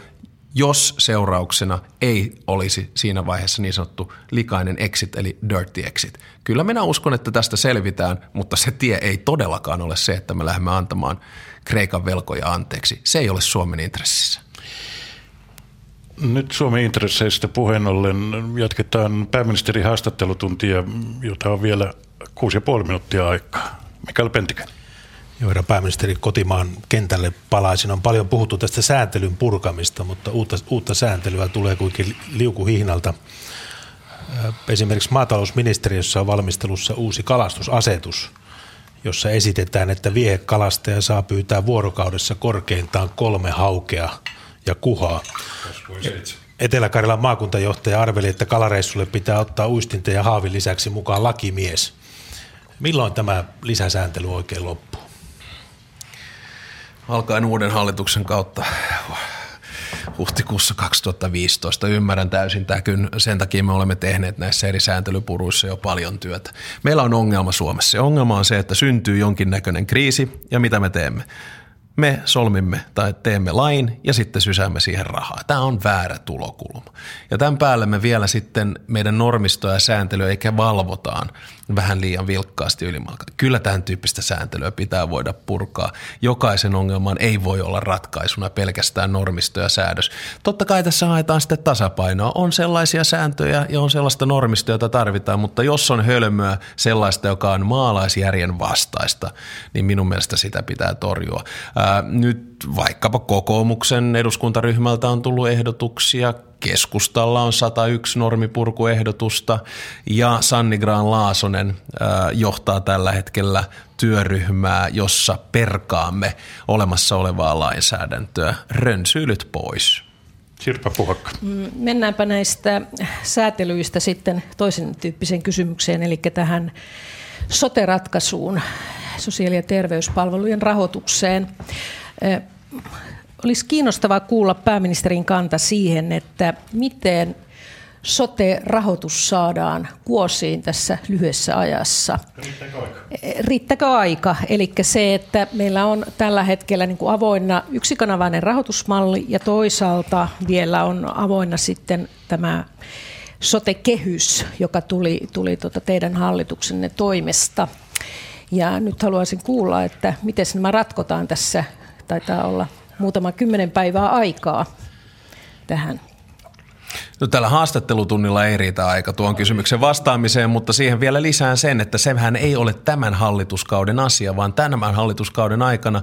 jos seurauksena ei olisi siinä vaiheessa niin sanottu likainen exit eli dirty exit. Kyllä minä uskon, että tästä selvitään, mutta se tie ei todellakaan ole se, että me lähdemme antamaan Kreikan velkoja anteeksi. Se ei ole Suomen intressissä. Nyt Suomen intresseistä puheen ollen jatketaan pääministerin haastattelutuntia, jota on vielä kuusi ja puoli minuuttia aikaa. Mikael Pentikäinen. Joiden pääministeri kotimaan kentälle palaisin. On paljon puhuttu tästä sääntelyn purkamista, mutta uutta, uutta sääntelyä tulee kuitenkin liukuhihnalta. Esimerkiksi maatalousministeriössä on valmistelussa uusi kalastusasetus, jossa esitetään, että viehekalastaja saa pyytää vuorokaudessa korkeintaan kolme haukea ja kuhaa. Etelä-Karjalan maakuntajohtaja arveli, että kalareissulle pitää ottaa uistinta ja haavin lisäksi mukaan lakimies. Milloin tämä lisäsääntely oikein loppuu? Alkaen uuden hallituksen kautta huhtikuussa kaksituhattaviisitoista. Ymmärrän täysin tämä, kyllä sen takia me olemme tehneet näissä eri sääntelypuruissa jo paljon työtä. Meillä on ongelma Suomessa. Ja ongelma on se, että syntyy jonkinnäköinen kriisi ja mitä me teemme? Me solmimme tai teemme lain ja sitten sysäämme siihen rahaa. Tämä on väärä tulokulma. Ja tämän päälle me vielä sitten meidän normistoa ja sääntelyä eikä valvotaan vähän liian vilkkaasti ylimalkaan. Kyllä tämän tyyppistä sääntelyä pitää voida purkaa. Jokaisen ongelman ei voi olla ratkaisuna pelkästään normisto ja säädös. Totta kai tässä haetaan sitten tasapainoa. On sellaisia sääntöjä ja on sellaista normistoa, jota tarvitaan, mutta jos on hölmöä sellaista, joka on maalaisjärjen vastaista, niin minun mielestä sitä pitää torjua. Nyt vaikkapa kokoomuksen eduskuntaryhmältä on tullut ehdotuksia, Keskustalla on sata yksi normipurkuehdotusta ja Sanni Graan Laasonen johtaa tällä hetkellä työryhmää, jossa perkaamme olemassa olevaa lainsäädäntöä. Rönsyilyt pois. Sirpa Puhakka. Mennäänpä näistä säätelyistä sitten toisen tyyppiseen kysymykseen, eli tähän sote-ratkaisuun, sosiaali- ja terveyspalvelujen rahoitukseen. Olisi kiinnostavaa kuulla pääministerin kanta siihen, että miten sote-rahoitus saadaan kuosiin tässä lyhyessä ajassa. Riittääkö aika? Riittääkö aika? Eli se, että meillä on tällä hetkellä niin kuin avoinna yksikanavainen rahoitusmalli ja toisaalta vielä on avoinna sitten tämä sote-kehys, joka tuli, tuli tuota teidän hallituksenne toimesta. Ja nyt haluaisin kuulla, että miten nämä ratkotaan tässä, taitaa olla muutama kymmenen päivää aikaa tähän. No tällä haastattelutunnilla ei riitä aika tuon kysymyksen vastaamiseen, mutta siihen vielä lisään sen, että sehän ei ole tämän hallituskauden asia, vaan tämän hallituskauden aikana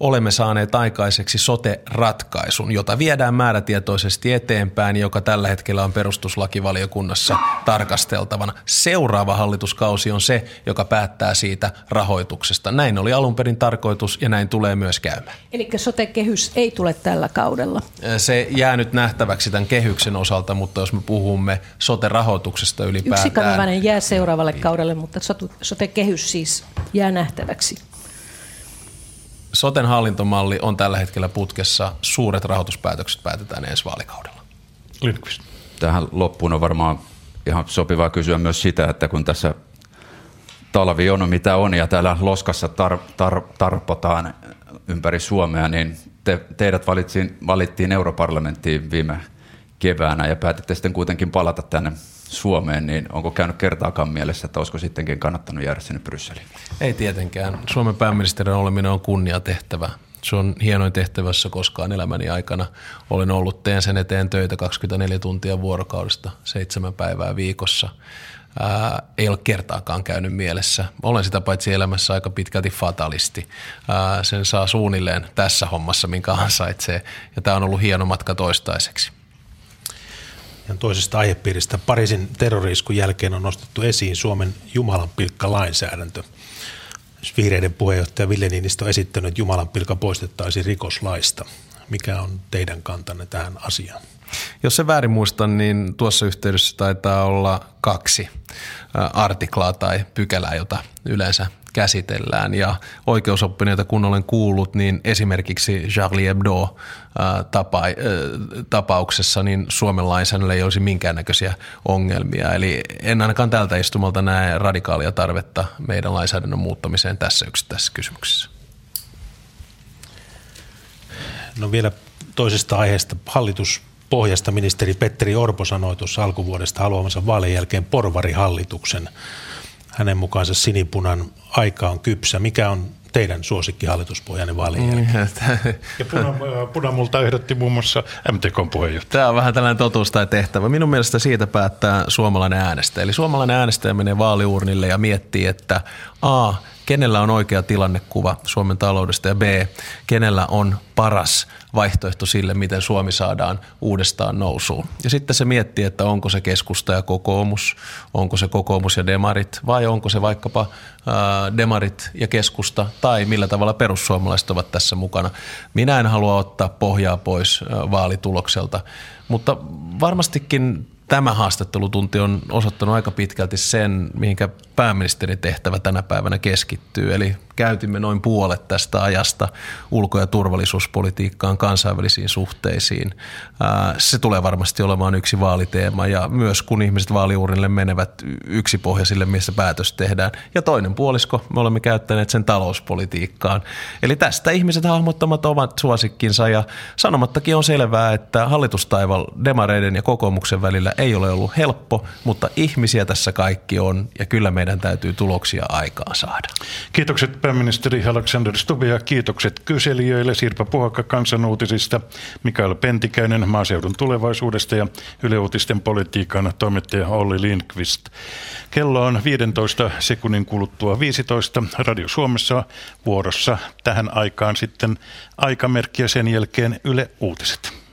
olemme saaneet aikaiseksi sote-ratkaisun, jota viedään määrätietoisesti eteenpäin, joka tällä hetkellä on perustuslakivaliokunnassa tarkasteltavana. Seuraava hallituskausi on se, joka päättää siitä rahoituksesta. Näin oli alun perin tarkoitus ja näin tulee myös käymään. Eli sote-kehys ei tule tällä kaudella? Se jää nyt nähtäväksi tämän kehyksen osalta, mutta jos me puhumme sote-rahoituksesta ylipäätään. Yksi kanavainen jää seuraavalle kaudelle, mutta sote-kehys siis jää nähtäväksi. Soten hallintomalli on tällä hetkellä putkessa. Suuret rahoituspäätökset päätetään ensi vaalikaudella. Lindqvist. Tähän loppuun on varmaan ihan sopivaa kysyä myös sitä, että kun tässä talvi on mitä on ja täällä loskassa tar- tar- tarpotaan ympäri Suomea, niin te- teidät valitsin, valittiin europarlamenttiin viime keväänä ja päätitte sitten kuitenkin palata tänne Suomeen, niin onko käynyt kertaakaan mielessä, että olisiko sittenkin kannattanut jäädä sinne Brysseliin? Ei tietenkään. Suomen pääministerin oleminen on kunniatehtävä. Se on hienoin tehtävä, jossa koskaan elämäni aikana olen ollut. Teen sen eteen töitä kaksikymmentäneljä tuntia vuorokaudesta, seitsemän päivää viikossa. Ää, ei ole kertaakaan käynyt mielessä. Olen sitä paitsi elämässä aika pitkälti fatalisti. Ää, sen saa suunnilleen tässä hommassa, minkä ansaitsee. Ja tämä on ollut hieno matka toistaiseksi. Ja toisesta aihepiiristä Pariisin terrori-iskun jälkeen on nostettu esiin Suomen jumalanpilkkalainsäädäntö. Vihreiden puheenjohtaja Ville Niinistö on esittänyt, että jumalanpilkka poistettaisiin rikoslaista. Mikä on teidän kantanne tähän asiaan? Jos se väärin muistan, niin tuossa yhteydessä taitaa olla kaksi artiklaa tai pykälää, jota yleensä käsitellään. Ja oikeusoppineita, kun olen kuullut, niin esimerkiksi Charlie Hebdo tapa, tapauksessa niin Suomen lainsäädännöllä ei olisi minkäännäköisiä ongelmia. Eli en ainakaan tältä istumalta näe radikaalia tarvetta meidän lainsäädännön muuttamiseen tässä yksittäisessä kysymyksessä. No vielä toisesta aiheesta. Hallituspohjasta ministeri Petteri Orpo sanoi tuossa alkuvuodesta haluamansa vaalien jälkeen porvarihallituksen. Hänen mukaansa sinipunan aika on kypsä. Mikä on teidän suosikki hallituspohjanne vaalien jälkeen? Ja puna, punamulta ehdotti muun muassa M T K:n puheenjohtaja. Tämä on vähän tällainen totuus tai tehtävä. Minun mielestä siitä päättää suomalainen äänestäjä. Eli suomalainen äänestäjä menee vaaliuurnille ja miettii, että a, kenellä on oikea tilannekuva Suomen taloudesta ja b, kenellä on paras vaihtoehto sille, miten Suomi saadaan uudestaan nousuun. Ja sitten se miettii, että onko se keskusta ja kokoomus, onko se kokoomus ja demarit vai onko se vaikkapa ää, demarit ja keskusta tai millä tavalla perussuomalaiset ovat tässä mukana. Minä en halua ottaa pohjaa pois ää, vaalitulokselta, mutta varmastikin tämä haastattelutunti on osoittanut aika pitkälti sen, mihinkä pääministerin tehtävä tänä päivänä keskittyy. Eli käytimme noin puolet tästä ajasta ulko- ja turvallisuuspolitiikkaan, kansainvälisiin suhteisiin. Se tulee varmasti olemaan yksi vaaliteema ja myös kun ihmiset vaaliuurnille menevät yksi pohja sille, missä päätös tehdään. Ja toinen puolisko, me olemme käyttäneet sen talouspolitiikkaan. Eli tästä ihmiset hahmottamat ovat suosikkinsa ja sanomattakin on selvää, että hallitustaival demareiden ja kokoomuksen välillä ei ole ollut helppo, mutta ihmisiä tässä kaikki on ja kyllä meidän täytyy tuloksia aikaan saada. Kiitokset pääministeri Alexander Stubb ja kiitokset kyselijöille Sirpa Puhakka Kansan Uutisista, Mikael Pentikäinen Maaseudun Tulevaisuudesta ja Yle Uutisten politiikan toimittaja Olli Lindqvist. Kello on viidentoista sekunnin kuluttua viisitoista Radio Suomessa vuorossa tähän aikaan sitten aikamerkki ja sen jälkeen Yle Uutiset.